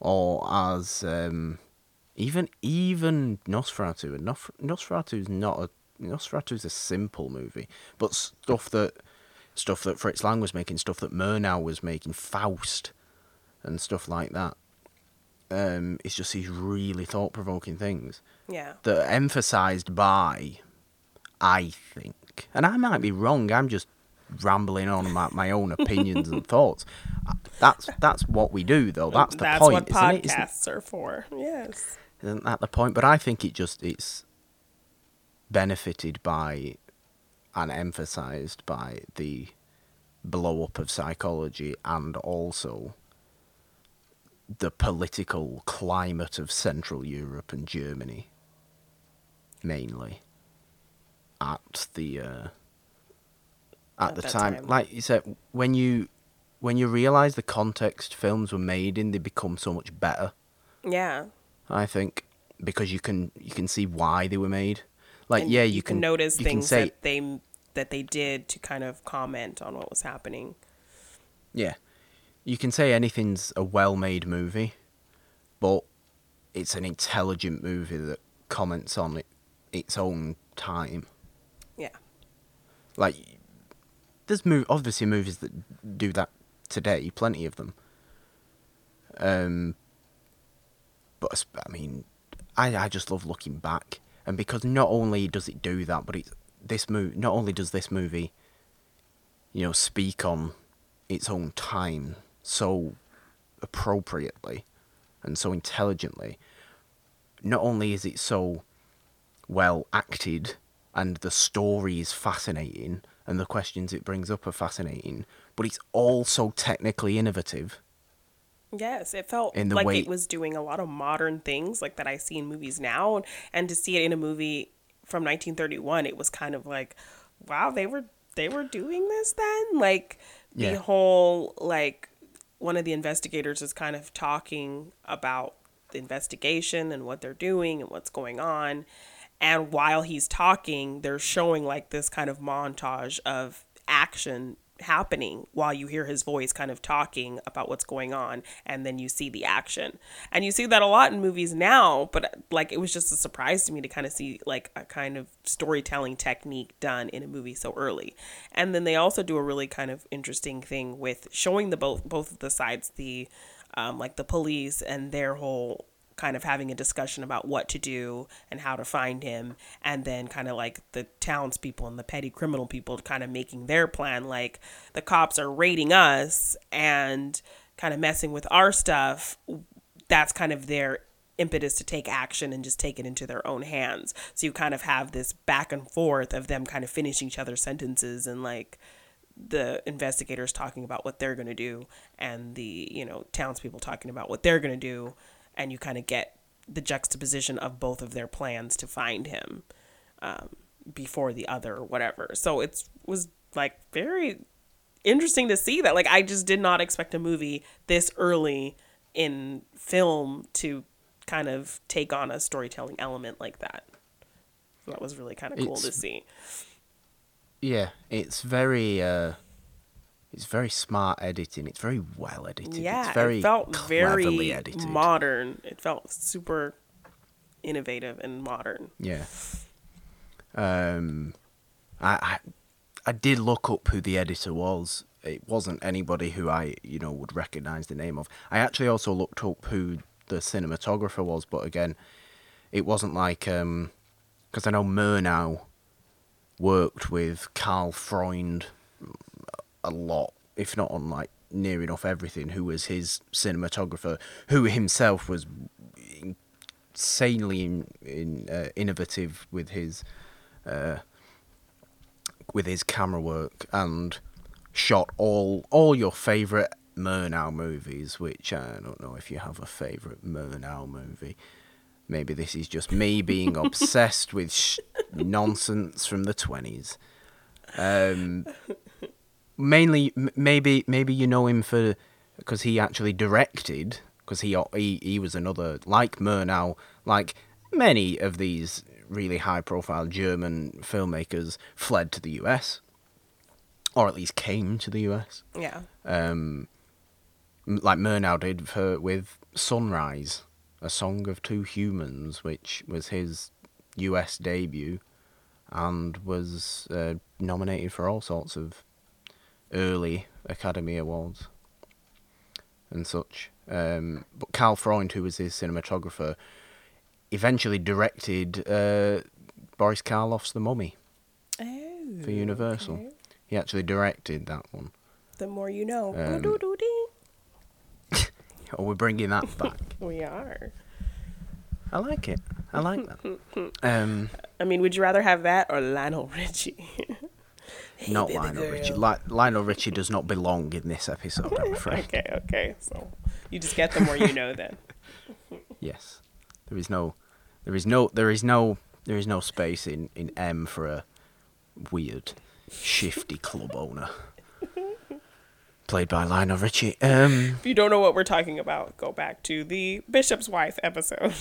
or as even Nosferatu. And Nosferatu's a simple movie, but stuff that Fritz Lang was making, stuff that Murnau was making, Faust and stuff like that. It's just these really thought-provoking things that are emphasised by, I think, and I might be wrong, I'm just rambling on about my own opinions and thoughts. That's what we do, though. That's the point, isn't it? That's what podcasts are for, yes. Isn't that the point? But I think it's benefited by and emphasised by the blow-up of psychology and also the political climate of Central Europe and Germany, mainly, at the time. Like you said, when you realise the context films were made in, they become so much better. Yeah. I think, because you can see why they were made. Like, and you can notice things that they did to kind of comment on what was happening. Yeah. You can say anything's a well-made movie, but it's an intelligent movie that comments on its own time. Yeah. Like, there's obviously movies that do that today, plenty of them. But, I mean, I just love looking back. And because not only does it do that, but this movie, you know, speak on its own time so appropriately and so intelligently. Not only is it so well acted and the story is fascinating and the questions it brings up are fascinating, but it's also technically innovative. Yes, it felt like it was doing a lot of modern things like that I see in movies now. And to see it in a movie from 1931, it was kind of like, wow, they were doing this then? Like, the whole, like, one of the investigators is kind of talking about the investigation and what they're doing and what's going on. And while he's talking, they're showing, like, this kind of montage of action happening while you hear his voice kind of talking about what's going on, and then you see the action. And you see that a lot in movies now, but like it was just a surprise to me to kind of see like a kind of storytelling technique done in a movie so early. And then they also do a really kind of interesting thing with showing the both of the sides, the like the police and their whole kind of having a discussion about what to do and how to find him. And then kind of like the townspeople and the petty criminal people kind of making their plan. Like, the cops are raiding us and kind of messing with our stuff. that's kind of their impetus to take action and just take it into their own hands. So you kind of have this back and forth of them kind of finishing each other's sentences and like the investigators talking about what they're going to do and the, you know, townspeople talking about what they're going to do. And you kind of get the juxtaposition of both of their plans to find him before the other or whatever. So it was like very interesting to see that. Like, I just did not expect a movie this early in film to kind of take on a storytelling element like that. So that was really kind of cool to see. Yeah, it's very smart editing. It's very well edited. Yeah, it's very cleverly edited. Very modern. It felt super innovative and modern. Yeah. I did look up who the editor was. It wasn't anybody who I, you know, would recognize the name of. I actually also looked up who the cinematographer was, but again, it wasn't like, because I know Murnau worked with Karl Freund a lot, if not on like near enough everything, who was his cinematographer, who himself was insanely innovative with his camera work, and shot all your favorite Murnau movies, which I don't know if you have a favorite Murnau movie. Maybe this is just me being obsessed with nonsense from the 20s. Mainly, maybe you know him for because he actually directed. Because he was another, like Murnau, like many of these really high-profile German filmmakers, fled to the U.S. or at least came to the U.S. Yeah. Like Murnau did with Sunrise, A Song of Two Humans, which was his US debut and was nominated for all sorts of early Academy Awards and such. But Karl Freund, who was his cinematographer, eventually directed Boris Karloff's The Mummy for Universal. Okay. He actually directed that one. The more you know. Oh, we're bringing that back. We are. I like it. I like that. I mean, would you rather have that or Lionel Richie? Hey, not Lionel girl. Richie. Lionel Richie does not belong in this episode, I'm afraid. Okay. So you just get the more you know, then. Yes. There is no space in M for a weird, shifty club owner. Played by Lionel Richie. If you don't know what we're talking about, go back to the Bishop's Wife episode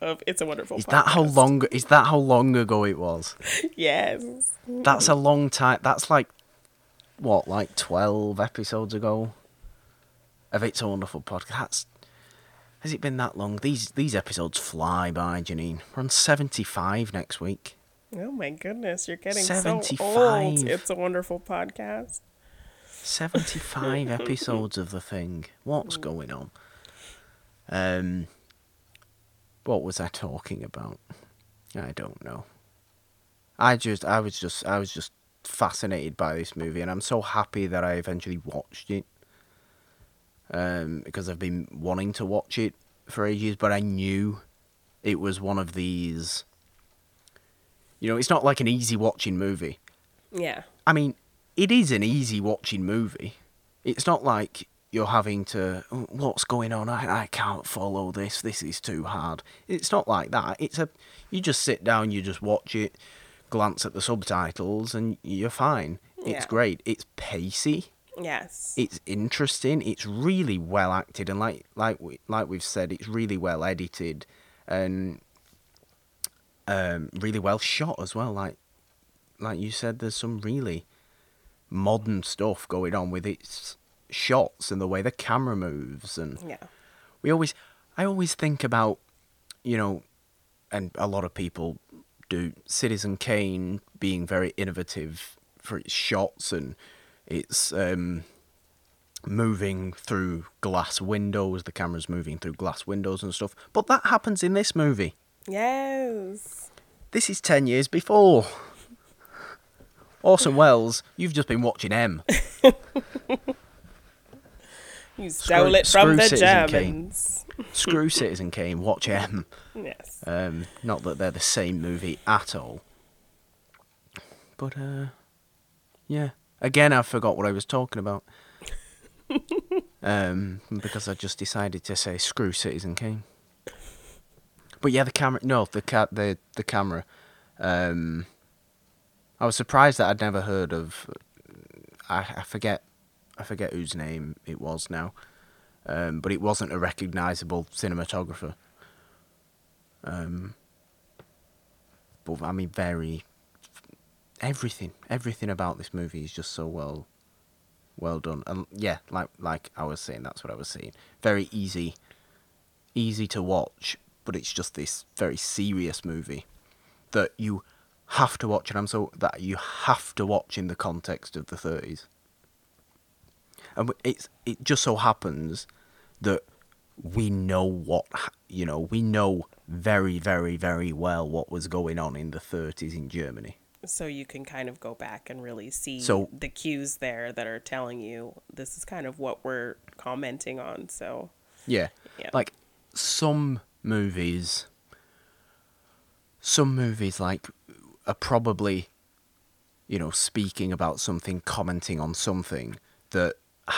of It's a Wonderful Podcast. Is that how long ago it was? Yes. That's a long time. That's like, what, like 12 episodes ago of It's a Wonderful Podcast? Has it been that long? These episodes fly by, Janine. We're on 75 next week. Oh my goodness, you're getting 75. So old. It's a Wonderful Podcast. 75 episodes of the thing. What's going on? What was I talking about? I don't know. I was just fascinated by this movie, and I'm so happy that I eventually watched it. Because I've been wanting to watch it for ages, but I knew it was one of these. You know, it's not like an easy watching movie. Yeah. I mean, it is an easy watching movie. It's not like you're having to, what's going on? I can't follow this. This is too hard. It's not like that. You just sit down, you just watch it, glance at the subtitles, and you're fine. Yeah. It's great. It's pacey. Yes. It's interesting. It's really well acted, and like we've said, it's really well edited, and really well shot as well. Like you said, there's some really modern stuff going on with its shots and the way the camera moves, and yeah. I always think about, you know, and a lot of people do, Citizen Kane being very innovative for its shots and its moving through glass windows. The camera's moving through glass windows and stuff, but that happens in this movie. Yes, this is 10 years before. Orson Welles, you've just been watching M. You stole it from the Germans. Screw Citizen Kane, watch M. Yes. Not that they're the same movie at all. But, yeah. Again, I forgot what I was talking about. Because I just decided to say screw Citizen Kane. But yeah, the camera. I was surprised that I'd never heard of. I forget whose name it was now. But it wasn't a recognisable cinematographer. But I mean, everything about this movie is just so well done. And yeah, like I was saying, that's what I was saying. Very easy to watch, but it's just this very serious movie that you have to watch, and you have to watch in the context of the 30s. And it just so happens that we know we know very, very, very well what was going on in the 30s in Germany. So you can kind of go back and really see the cues there that are telling you this is kind of what we're commenting on. So yeah. Like some movies like are probably, speaking about something, commenting on something that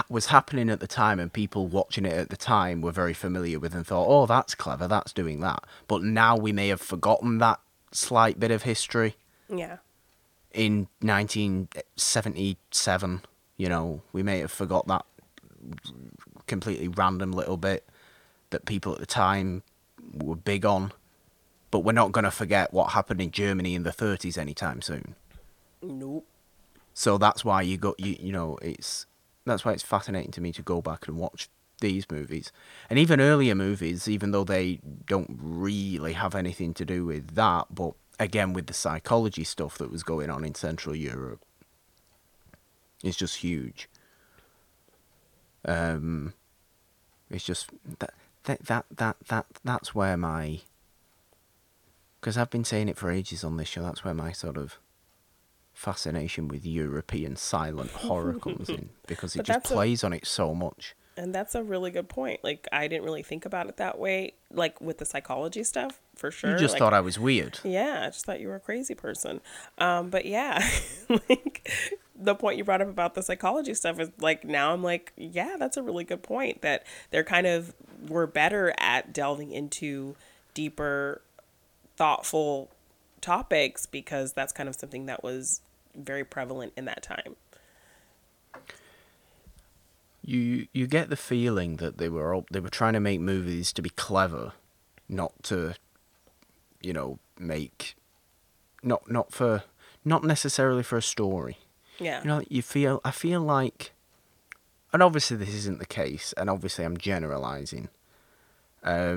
was happening at the time, and people watching it at the time were very familiar with and thought, oh, that's clever, that's doing that. But now we may have forgotten that slight bit of history. Yeah. In 1977, we may have forgot that completely random little bit that people at the time were big on, but we're not going to forget what happened in Germany in the 30s anytime soon. Nope. So that's why that's why it's fascinating to me to go back and watch these movies, and even earlier movies, even though they don't really have anything to do with that, but again, with the psychology stuff that was going on in Central Europe, it's just huge. It's just that's where my, because I've been saying it for ages on this show, that's where my sort of fascination with European silent horror comes in, because it just plays on it so much. And that's a really good point. Like, I didn't really think about it that way, like with the psychology stuff, for sure. You just thought I was weird. Yeah, I just thought you were a crazy person. But yeah, like the point you brought up about the psychology stuff is like, now I'm like, yeah, that's a really good point, that they're we're better at delving into deeper, thoughtful topics, because that's kind of something that was very prevalent in that time. You get the feeling that they were trying to make movies to be clever, not to, make, not necessarily for a story. Yeah. I feel like, and obviously this isn't the case, and obviously I'm generalizing. A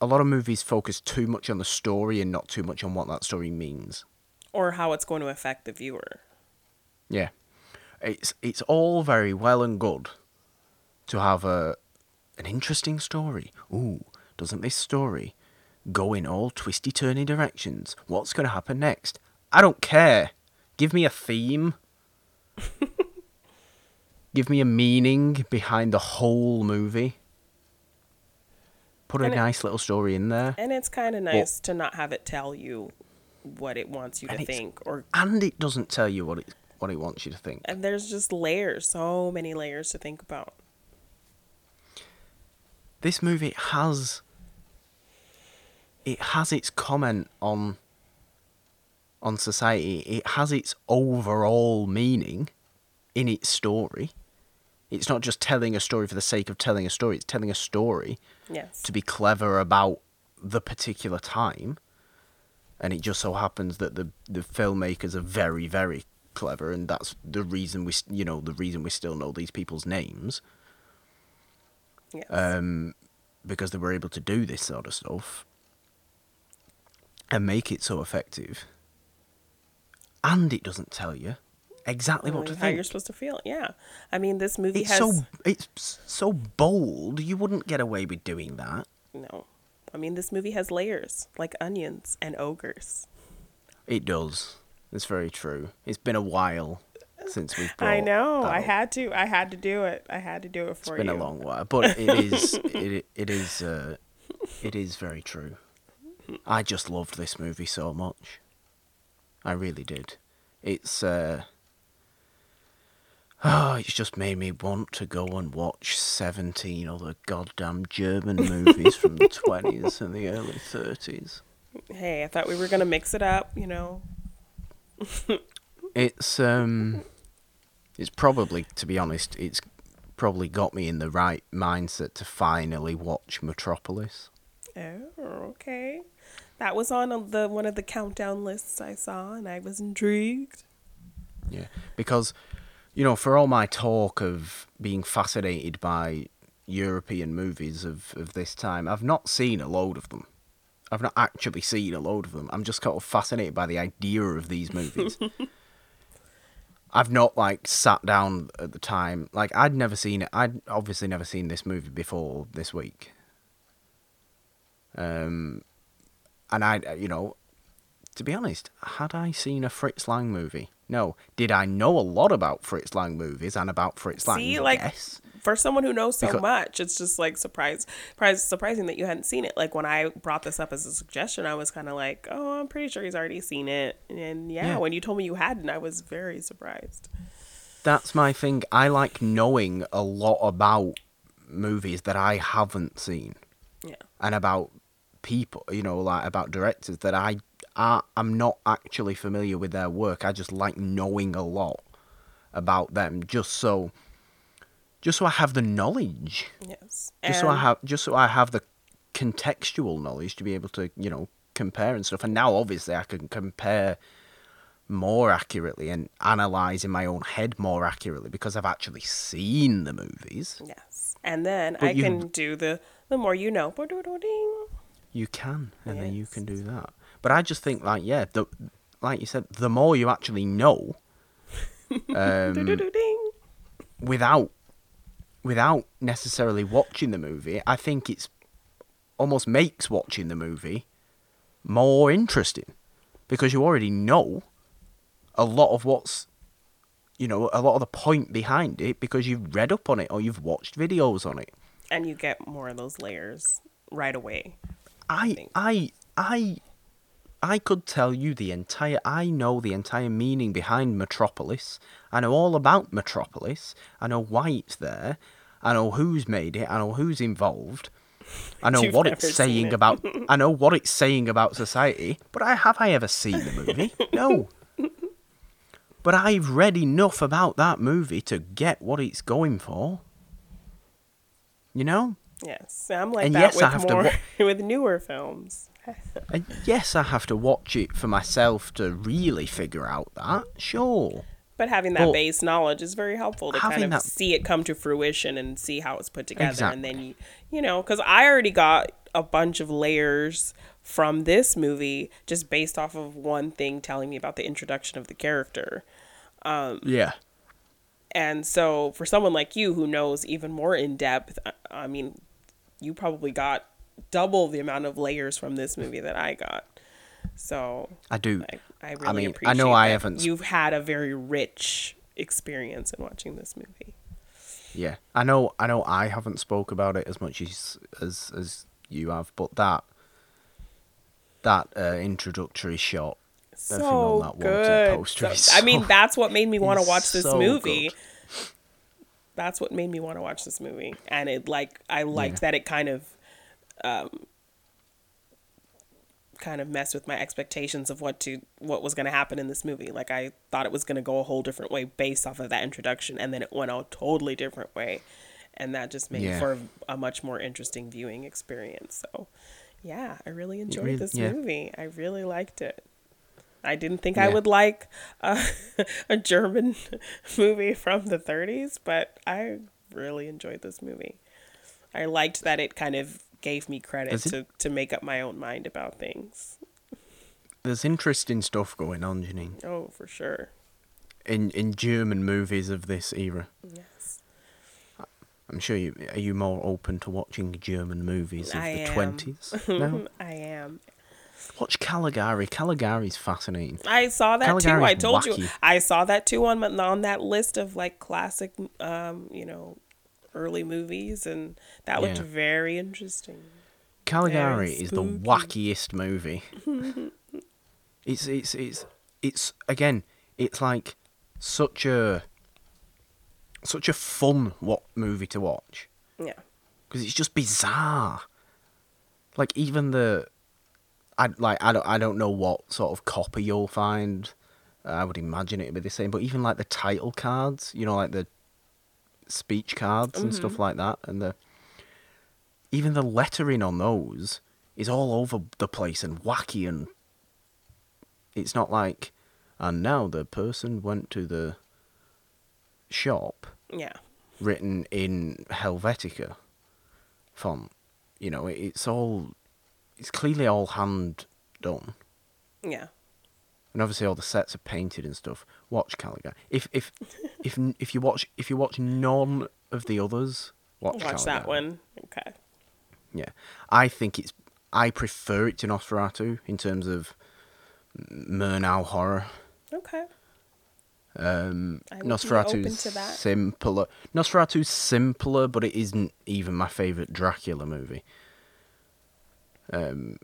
lot of movies focus too much on the story and not too much on what that story means, or how it's going to affect the viewer. Yeah. It's all very well and good to have an interesting story. Ooh, doesn't this story go in all twisty-turny directions? What's going to happen next? I don't care. Give me a theme. Give me a meaning behind the whole movie. Put a nice little story in there. And it's kind of nice to not have it tell you what it wants you to think. And it doesn't tell you what he wants you to think. And there's just layers, so many layers to think about. This movie has its comment on society. It has its overall meaning in its story. It's not just telling a story for the sake of telling a story. It's telling a story, yes, to be clever about the particular time. And it just so happens that the filmmakers are very, very clever, and that's the reason we still know these people's names. Yes. Because they were able to do this sort of stuff and make it so effective. And it doesn't tell you exactly what to think. How you're supposed to feel. Yeah. I mean, this movie it's so bold, you wouldn't get away with doing that. No. I mean, this movie has layers, like onions and ogres. It does. It's very true. It's been a while since we've brought. I know. I had to do it. I had to do it for you. It's been a long while, but it is very true. I just loved this movie so much. I really did. It's just made me want to go and watch 17 other goddamn German movies from the 20s and the early 30s. Hey, I thought we were going to mix it up, you know. It's probably, to be honest, it's probably got me in the right mindset to finally watch Metropolis. Oh, okay. That was on one of the countdown lists I saw, and I was intrigued. Yeah, because... You know, for all my talk of being fascinated by European movies of this time, I've not seen a load of them. I've not actually seen a load of them. I'm just kind of fascinated by the idea of these movies. I've not, sat down at the time. I'd never seen it. I'd obviously never seen this movie before this week. To be honest, had I seen a Fritz Lang movie? No. Did I know a lot about Fritz Lang movies and about Fritz Lang? See, yes. For someone who knows so much, it's just surprising that you hadn't seen it. When I brought this up as a suggestion, I was kind of like, oh, I'm pretty sure he's already seen it. And yeah, when you told me you hadn't, I was very surprised. That's my thing. I like knowing a lot about movies that I haven't seen. Yeah. And about people, about directors that I'm not actually familiar with their work. I just like knowing a lot about them, just so I have the knowledge. Yes. Just so I have the contextual knowledge to be able to, compare and stuff. And now obviously I can compare more accurately and analyze in my own head more accurately because I've actually seen the movies. Yes. And then I can do the more you know. You can, and yes. Then you can do that. But I just think, like you said, the more you actually know, without necessarily watching the movie, I think it's almost makes watching the movie more interesting because you already know a lot of what's, a lot of the point behind it because you've read up on it or you've watched videos on it, and you get more of those layers right away. I could tell you I know the entire meaning behind Metropolis. I know all about Metropolis. I know why it's there. I know who's made it. I know who's involved. I know what it's saying about. I know what it's saying about society. But have I ever seen the movie? No. But I've read enough about that movie to get what it's going for. Yes, I'm like and that yes, with more with newer films. And yes, I have to watch it for myself to really figure out that, sure. But having that base knowledge is very helpful to kind of see it come to fruition and see how it's put together. Exactly. And then, because I already got a bunch of layers from this movie just based off of one thing telling me about the introduction of the character. Yeah. And so for someone like you who knows even more in depth, I mean, you probably got double the amount of layers from this movie that I got. So I do. I appreciate I know I haven't. You've had a very rich experience in watching this movie. Yeah, I know. I haven't spoke about it as much as you have, but that introductory shot, so that good. Poster, so, that's what made me want to watch this movie. Good. That's what made me want to watch this movie, and that it kind of. Messed with my expectations of what was going to happen in this movie. I thought it was going to go a whole different way based off of that introduction, and then it went a totally different way, and that just made for a much more interesting viewing experience. So yeah, I really enjoyed this movie. I really liked it. I didn't think I would like a German movie from the 30s, but I really enjoyed this movie. I liked that it kind of gave me credit to make up my own mind about things. There's interesting stuff going on, Janine. Oh, for sure. In German movies of this era. Yes. I'm sure are you more open to watching German movies of the 20s? No? I am. Watch Caligari. Caligari's fascinating. I saw that Caligari's too. I told wacky. You. I saw that too on that list of like classic, early movies, and that looked very interesting. Caligari is the wackiest movie. It's like such a fun movie to watch. Yeah. Because it's just bizarre. Like even I don't know what sort of copy you'll find. I would imagine it'd be the same, but even like the title cards, like the speech cards and stuff like that, and even the lettering on those is all over the place and wacky, and it's not like, and now the person went to the shop. Yeah. Written in Helvetica font. It's clearly all hand done. Yeah. And obviously all the sets are painted and stuff. Watch Caligari. If you watch none of the others, watch Caligari. Watch that one. Okay. Yeah. I prefer it to Nosferatu in terms of Murnau horror. Okay. Nosferatu's simpler, but it isn't even my favourite Dracula movie. I'd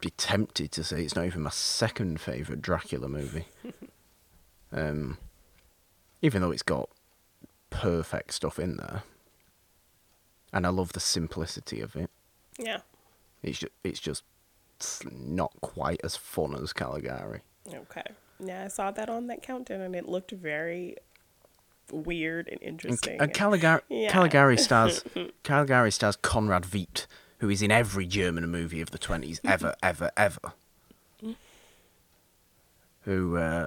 be tempted to say it's not even my second favourite Dracula movie. Even though it's got perfect stuff in there, and I love the simplicity of it. Yeah, it's just not quite as fun as Caligari. Okay, yeah, I saw that on that countdown, and it looked very weird and interesting. And Caligari stars Conrad Veidt, who is in every German movie of the 1920s, ever, ever, ever. Who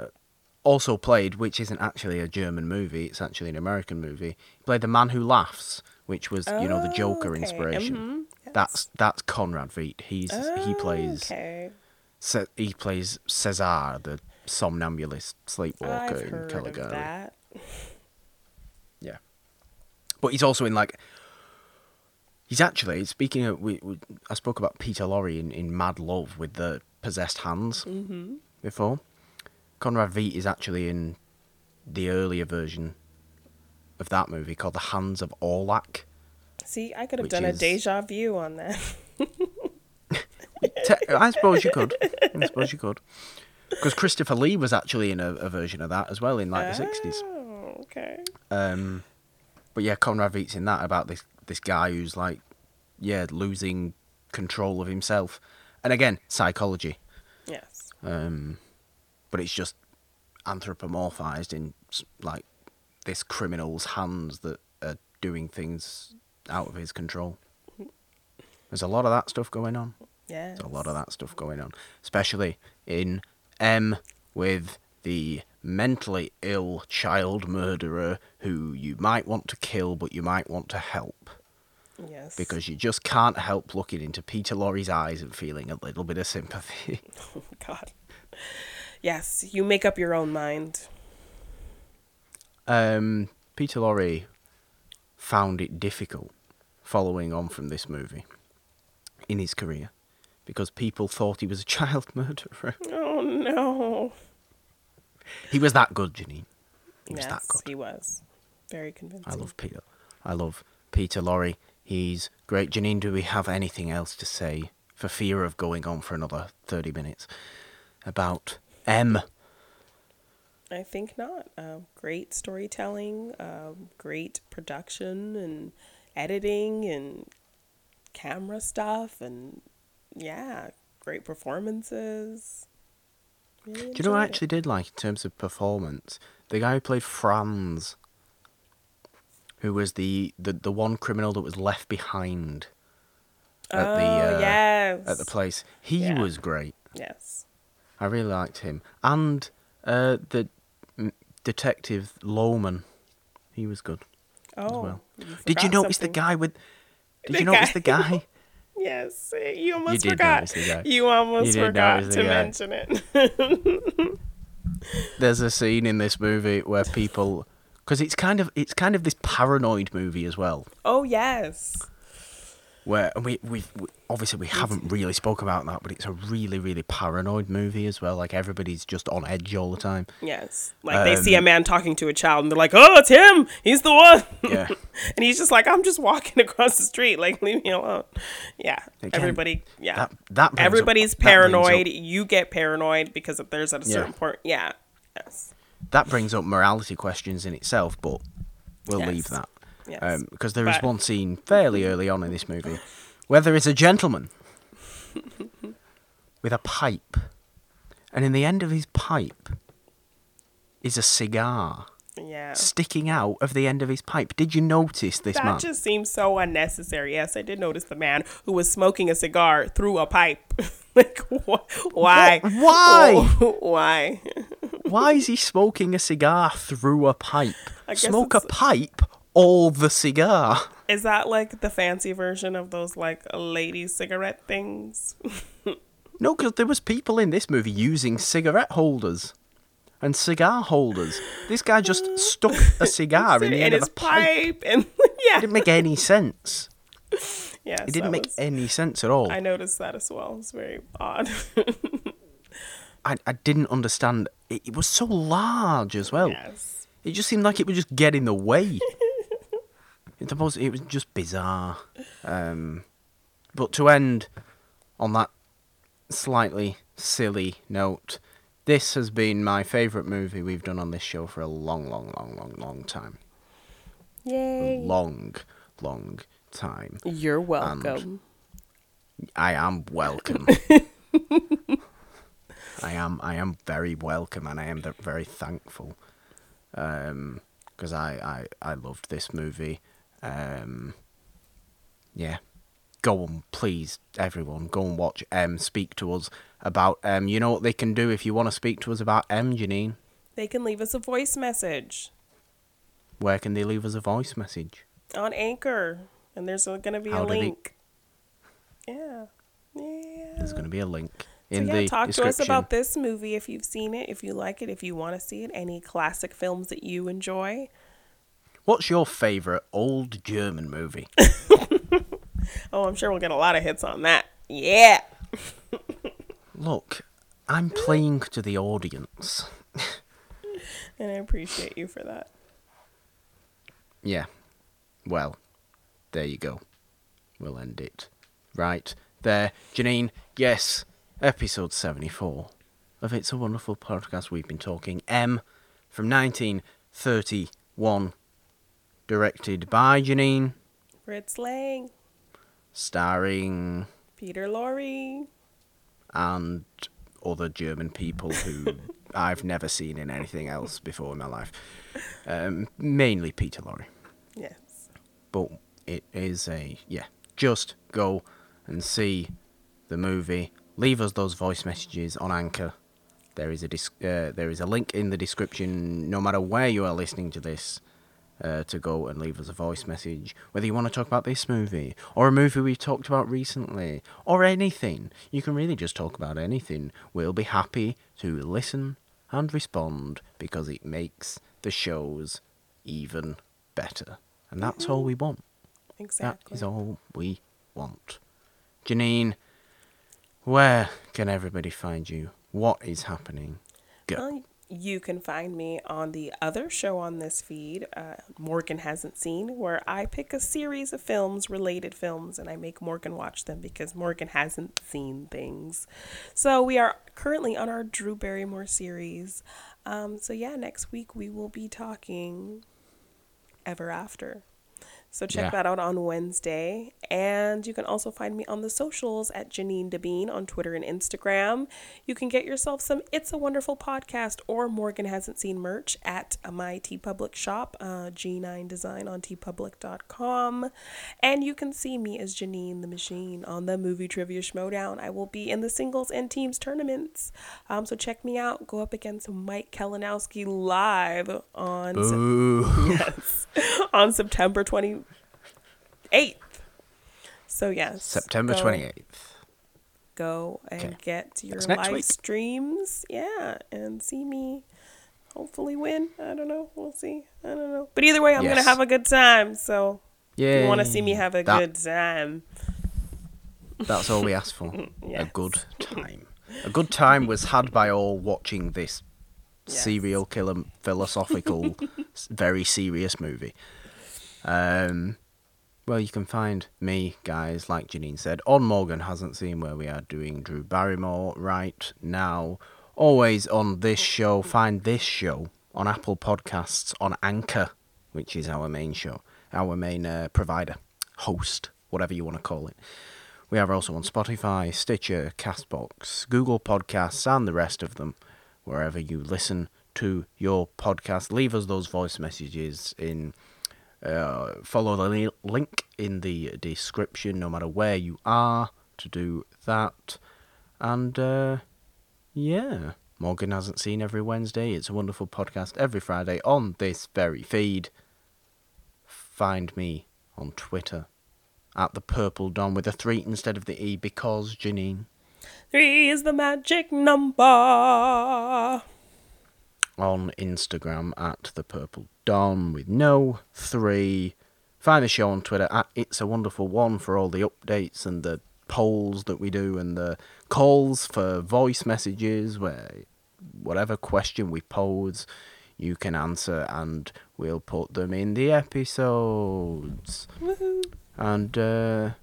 also played, which isn't actually a German movie, it's actually an American movie, he played The Man Who Laughs, which was, the Joker inspiration. Mm-hmm. Yes. That's Conrad Veidt. He plays Cesar, the somnambulist sleepwalker in Caligari. Of that. Yeah. But he's also in like... He's actually, speaking of, I spoke about Peter Lorre in Mad Love with the possessed hands before. Conrad Veidt is actually in the earlier version of that movie called The Hands of Orlac. See, I could have done a deja vu on that. I suppose you could. Because Christopher Lee was actually in a version of that as well in like the 60s. Oh, okay. But yeah, Conrad Veidt's in that about this guy who's like, losing control of himself. And again, psychology. Yes. But it's just anthropomorphized in like this criminal's hands that are doing things out of his control. There's a lot of that stuff going on. Yes. Especially in M with the mentally ill child murderer who you might want to kill but you might want to help. Yes. Because you just can't help looking into Peter Lorre's eyes and feeling a little bit of sympathy. Oh, God. Yes, you make up your own mind. Peter Lorre found it difficult following on from this movie in his career because people thought he was a child murderer. Oh, no. He was that good, Janine. He was very convincing. I love Peter Lorre. He's great. Janine, do we have anything else to say for fear of going on for another 30 minutes about M? I think not. Great storytelling, great production and editing and camera stuff, and great performances. Really do you know what I actually did like in terms of performance? The guy who played Franz, who was the one criminal that was left behind at at the place. He was great. Yes. I really liked him. And the detective Lohman, he was good as well. Did you notice the guy with... Did you notice the guy? Yes, you almost forgot. You almost forgot to mention it. There's a scene in this movie where people, because it's kind of this paranoid movie as well. Oh yes. where and we obviously we haven't really spoke about that, but it's a really, really paranoid movie as well. Like, everybody's just on edge all the time. Yes. Like, they see a man talking to a child and they're like, oh, it's him. He's the one. Yeah. And he's just like, I'm just walking across the street. Like, leave me alone. Yeah. Again, everybody. Yeah. That everybody's up, paranoid. You get paranoid because if there's at a certain point. Yeah. Yes. That brings up morality questions in itself, but we'll leave that. Yes. Because there is one scene fairly early on in this movie where there is a gentleman with a pipe, and in the end of his pipe is a cigar sticking out of the end of his pipe. Did you notice this man? That just seems so unnecessary. Yes, I did notice the man who was smoking a cigar through a pipe. Like, why? What? Why? Oh, why? Why is he smoking a cigar through a pipe? Smoke a pipe all the cigar. Is that like the fancy version of those like lady cigarette things? No, because there was people in this movie using cigarette holders and cigar holders. This guy just stuck a cigar in the end of a pipe. And it didn't make any sense. Yes, it didn't make any sense at all. I noticed that as well. It's very odd. I didn't understand. It was so large as well. Yes. It just seemed like it would just get in the way. It was just bizarre. But to end on that slightly silly note, this has been my favourite movie we've done on this show for a long, long, long, long, long time. Yay. Long, long time. You're welcome. And I am welcome. I am very welcome, and I am very thankful. Because I loved this movie. Go on, please, everyone, go and watch M. Speak to us about M. You know what they can do if you want to speak to us about M, Janine? They can leave us a voice message. Where can they leave us a voice message? On Anchor. And there's going to be a link. There's going to be a link. Talk to us about this movie if you've seen it, if you like it, if you want to see it, any classic films that you enjoy. What's your favorite old German movie? Oh, I'm sure we'll get a lot of hits on that. Yeah. Look, I'm playing to the audience. And I appreciate you for that. Yeah. Well, there you go. We'll end it right there. Janine, yes. Episode 74 of It's a Wonderful Podcast. We've been talking M from 1931. Directed by Janine. Fritz Lang. Starring Peter Lorre. And other German people who I've never seen in anything else before in my life. Mainly Peter Lorre. Yes. But it is just go and see the movie. Leave us those voice messages on Anchor. There is a link in the description, no matter where you are listening to this, to go and leave us a voice message. Whether you want to talk about this movie, or a movie we've talked about recently, or anything. You can really just talk about anything. We'll be happy to listen and respond, because it makes the shows even better. And that's all we want. Exactly. That is all we want. Janine, where can everybody find you? What is happening? Go. Well, you can find me on the other show on this feed, Morgan Hasn't Seen, where I pick a series of films, related films, and I make Morgan watch them because Morgan hasn't seen things. So we are currently on our Drew Barrymore series. Next week we will be talking Ever After. So check that out on Wednesday. And you can also find me on the socials at Janine Dabeen on Twitter and Instagram. You can get yourself some It's a Wonderful Podcast or Morgan Hasn't Seen merch at my TeePublic shop, G9 Design on TeePublic.com. And you can see me as Janine the Machine on the Movie Trivia Schmodown. I will be in the singles and teams tournaments. So check me out. Go up against Mike Kalinowski live on, on September 20th. 8th. So yes. September 28th. Go and get your live streams. Yeah. And see me hopefully win. I don't know. We'll see. I don't know. But either way, I'm going to have a good time. So if you want to see me have a good time, That's all we asked for. Yes. A good time. A good time was had by all watching this serial killer, philosophical, very serious movie. Well, you can find me, guys, like Janine said, on Morgan Hasn't Seen, where we are doing Drew Barrymore right now. Always on this show. Find this show on Apple Podcasts, on Anchor, which is our main show, our main provider, host, whatever you want to call it. We are also on Spotify, Stitcher, Castbox, Google Podcasts, and the rest of them, wherever you listen to your podcast. Leave us those voice messages in... follow the link in the description, no matter where you are, to do that. And, Morgan Hasn't Seen every Wednesday. It's a wonderful podcast every Friday on this very feed. Find me on Twitter at the Purple Don with a 3 instead of the E, because, Janine, 3 is the magic number. On Instagram at the Purple Don with no 3. Find the show on Twitter at It's a Wonderful One for all the updates and the polls that we do and the calls for voice messages where whatever question we pose you can answer and we'll put them in the episodes. Woo-hoo. And that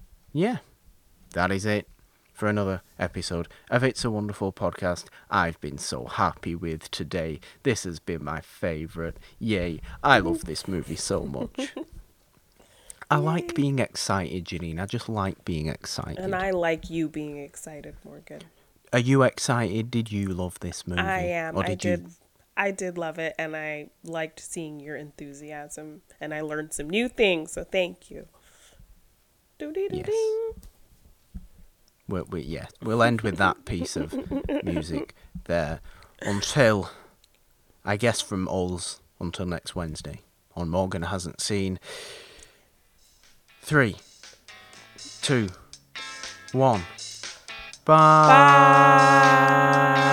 is it for another episode of It's a Wonderful Podcast. I've been so happy with today. This has been my favourite. Yay. I love this movie so much. I like being excited, Janine. I just like being excited. And I like you being excited, Morgan. Are you excited? Did you love this movie? I am. I did love it, and I liked seeing your enthusiasm, and I learned some new things, so thank you. Doo-dee-doo-ding. We'll end with that piece of music there. Until, I guess, from all's until next Wednesday on Morgan Hasn't Seen. 3, 2, 1. Bye. Bye.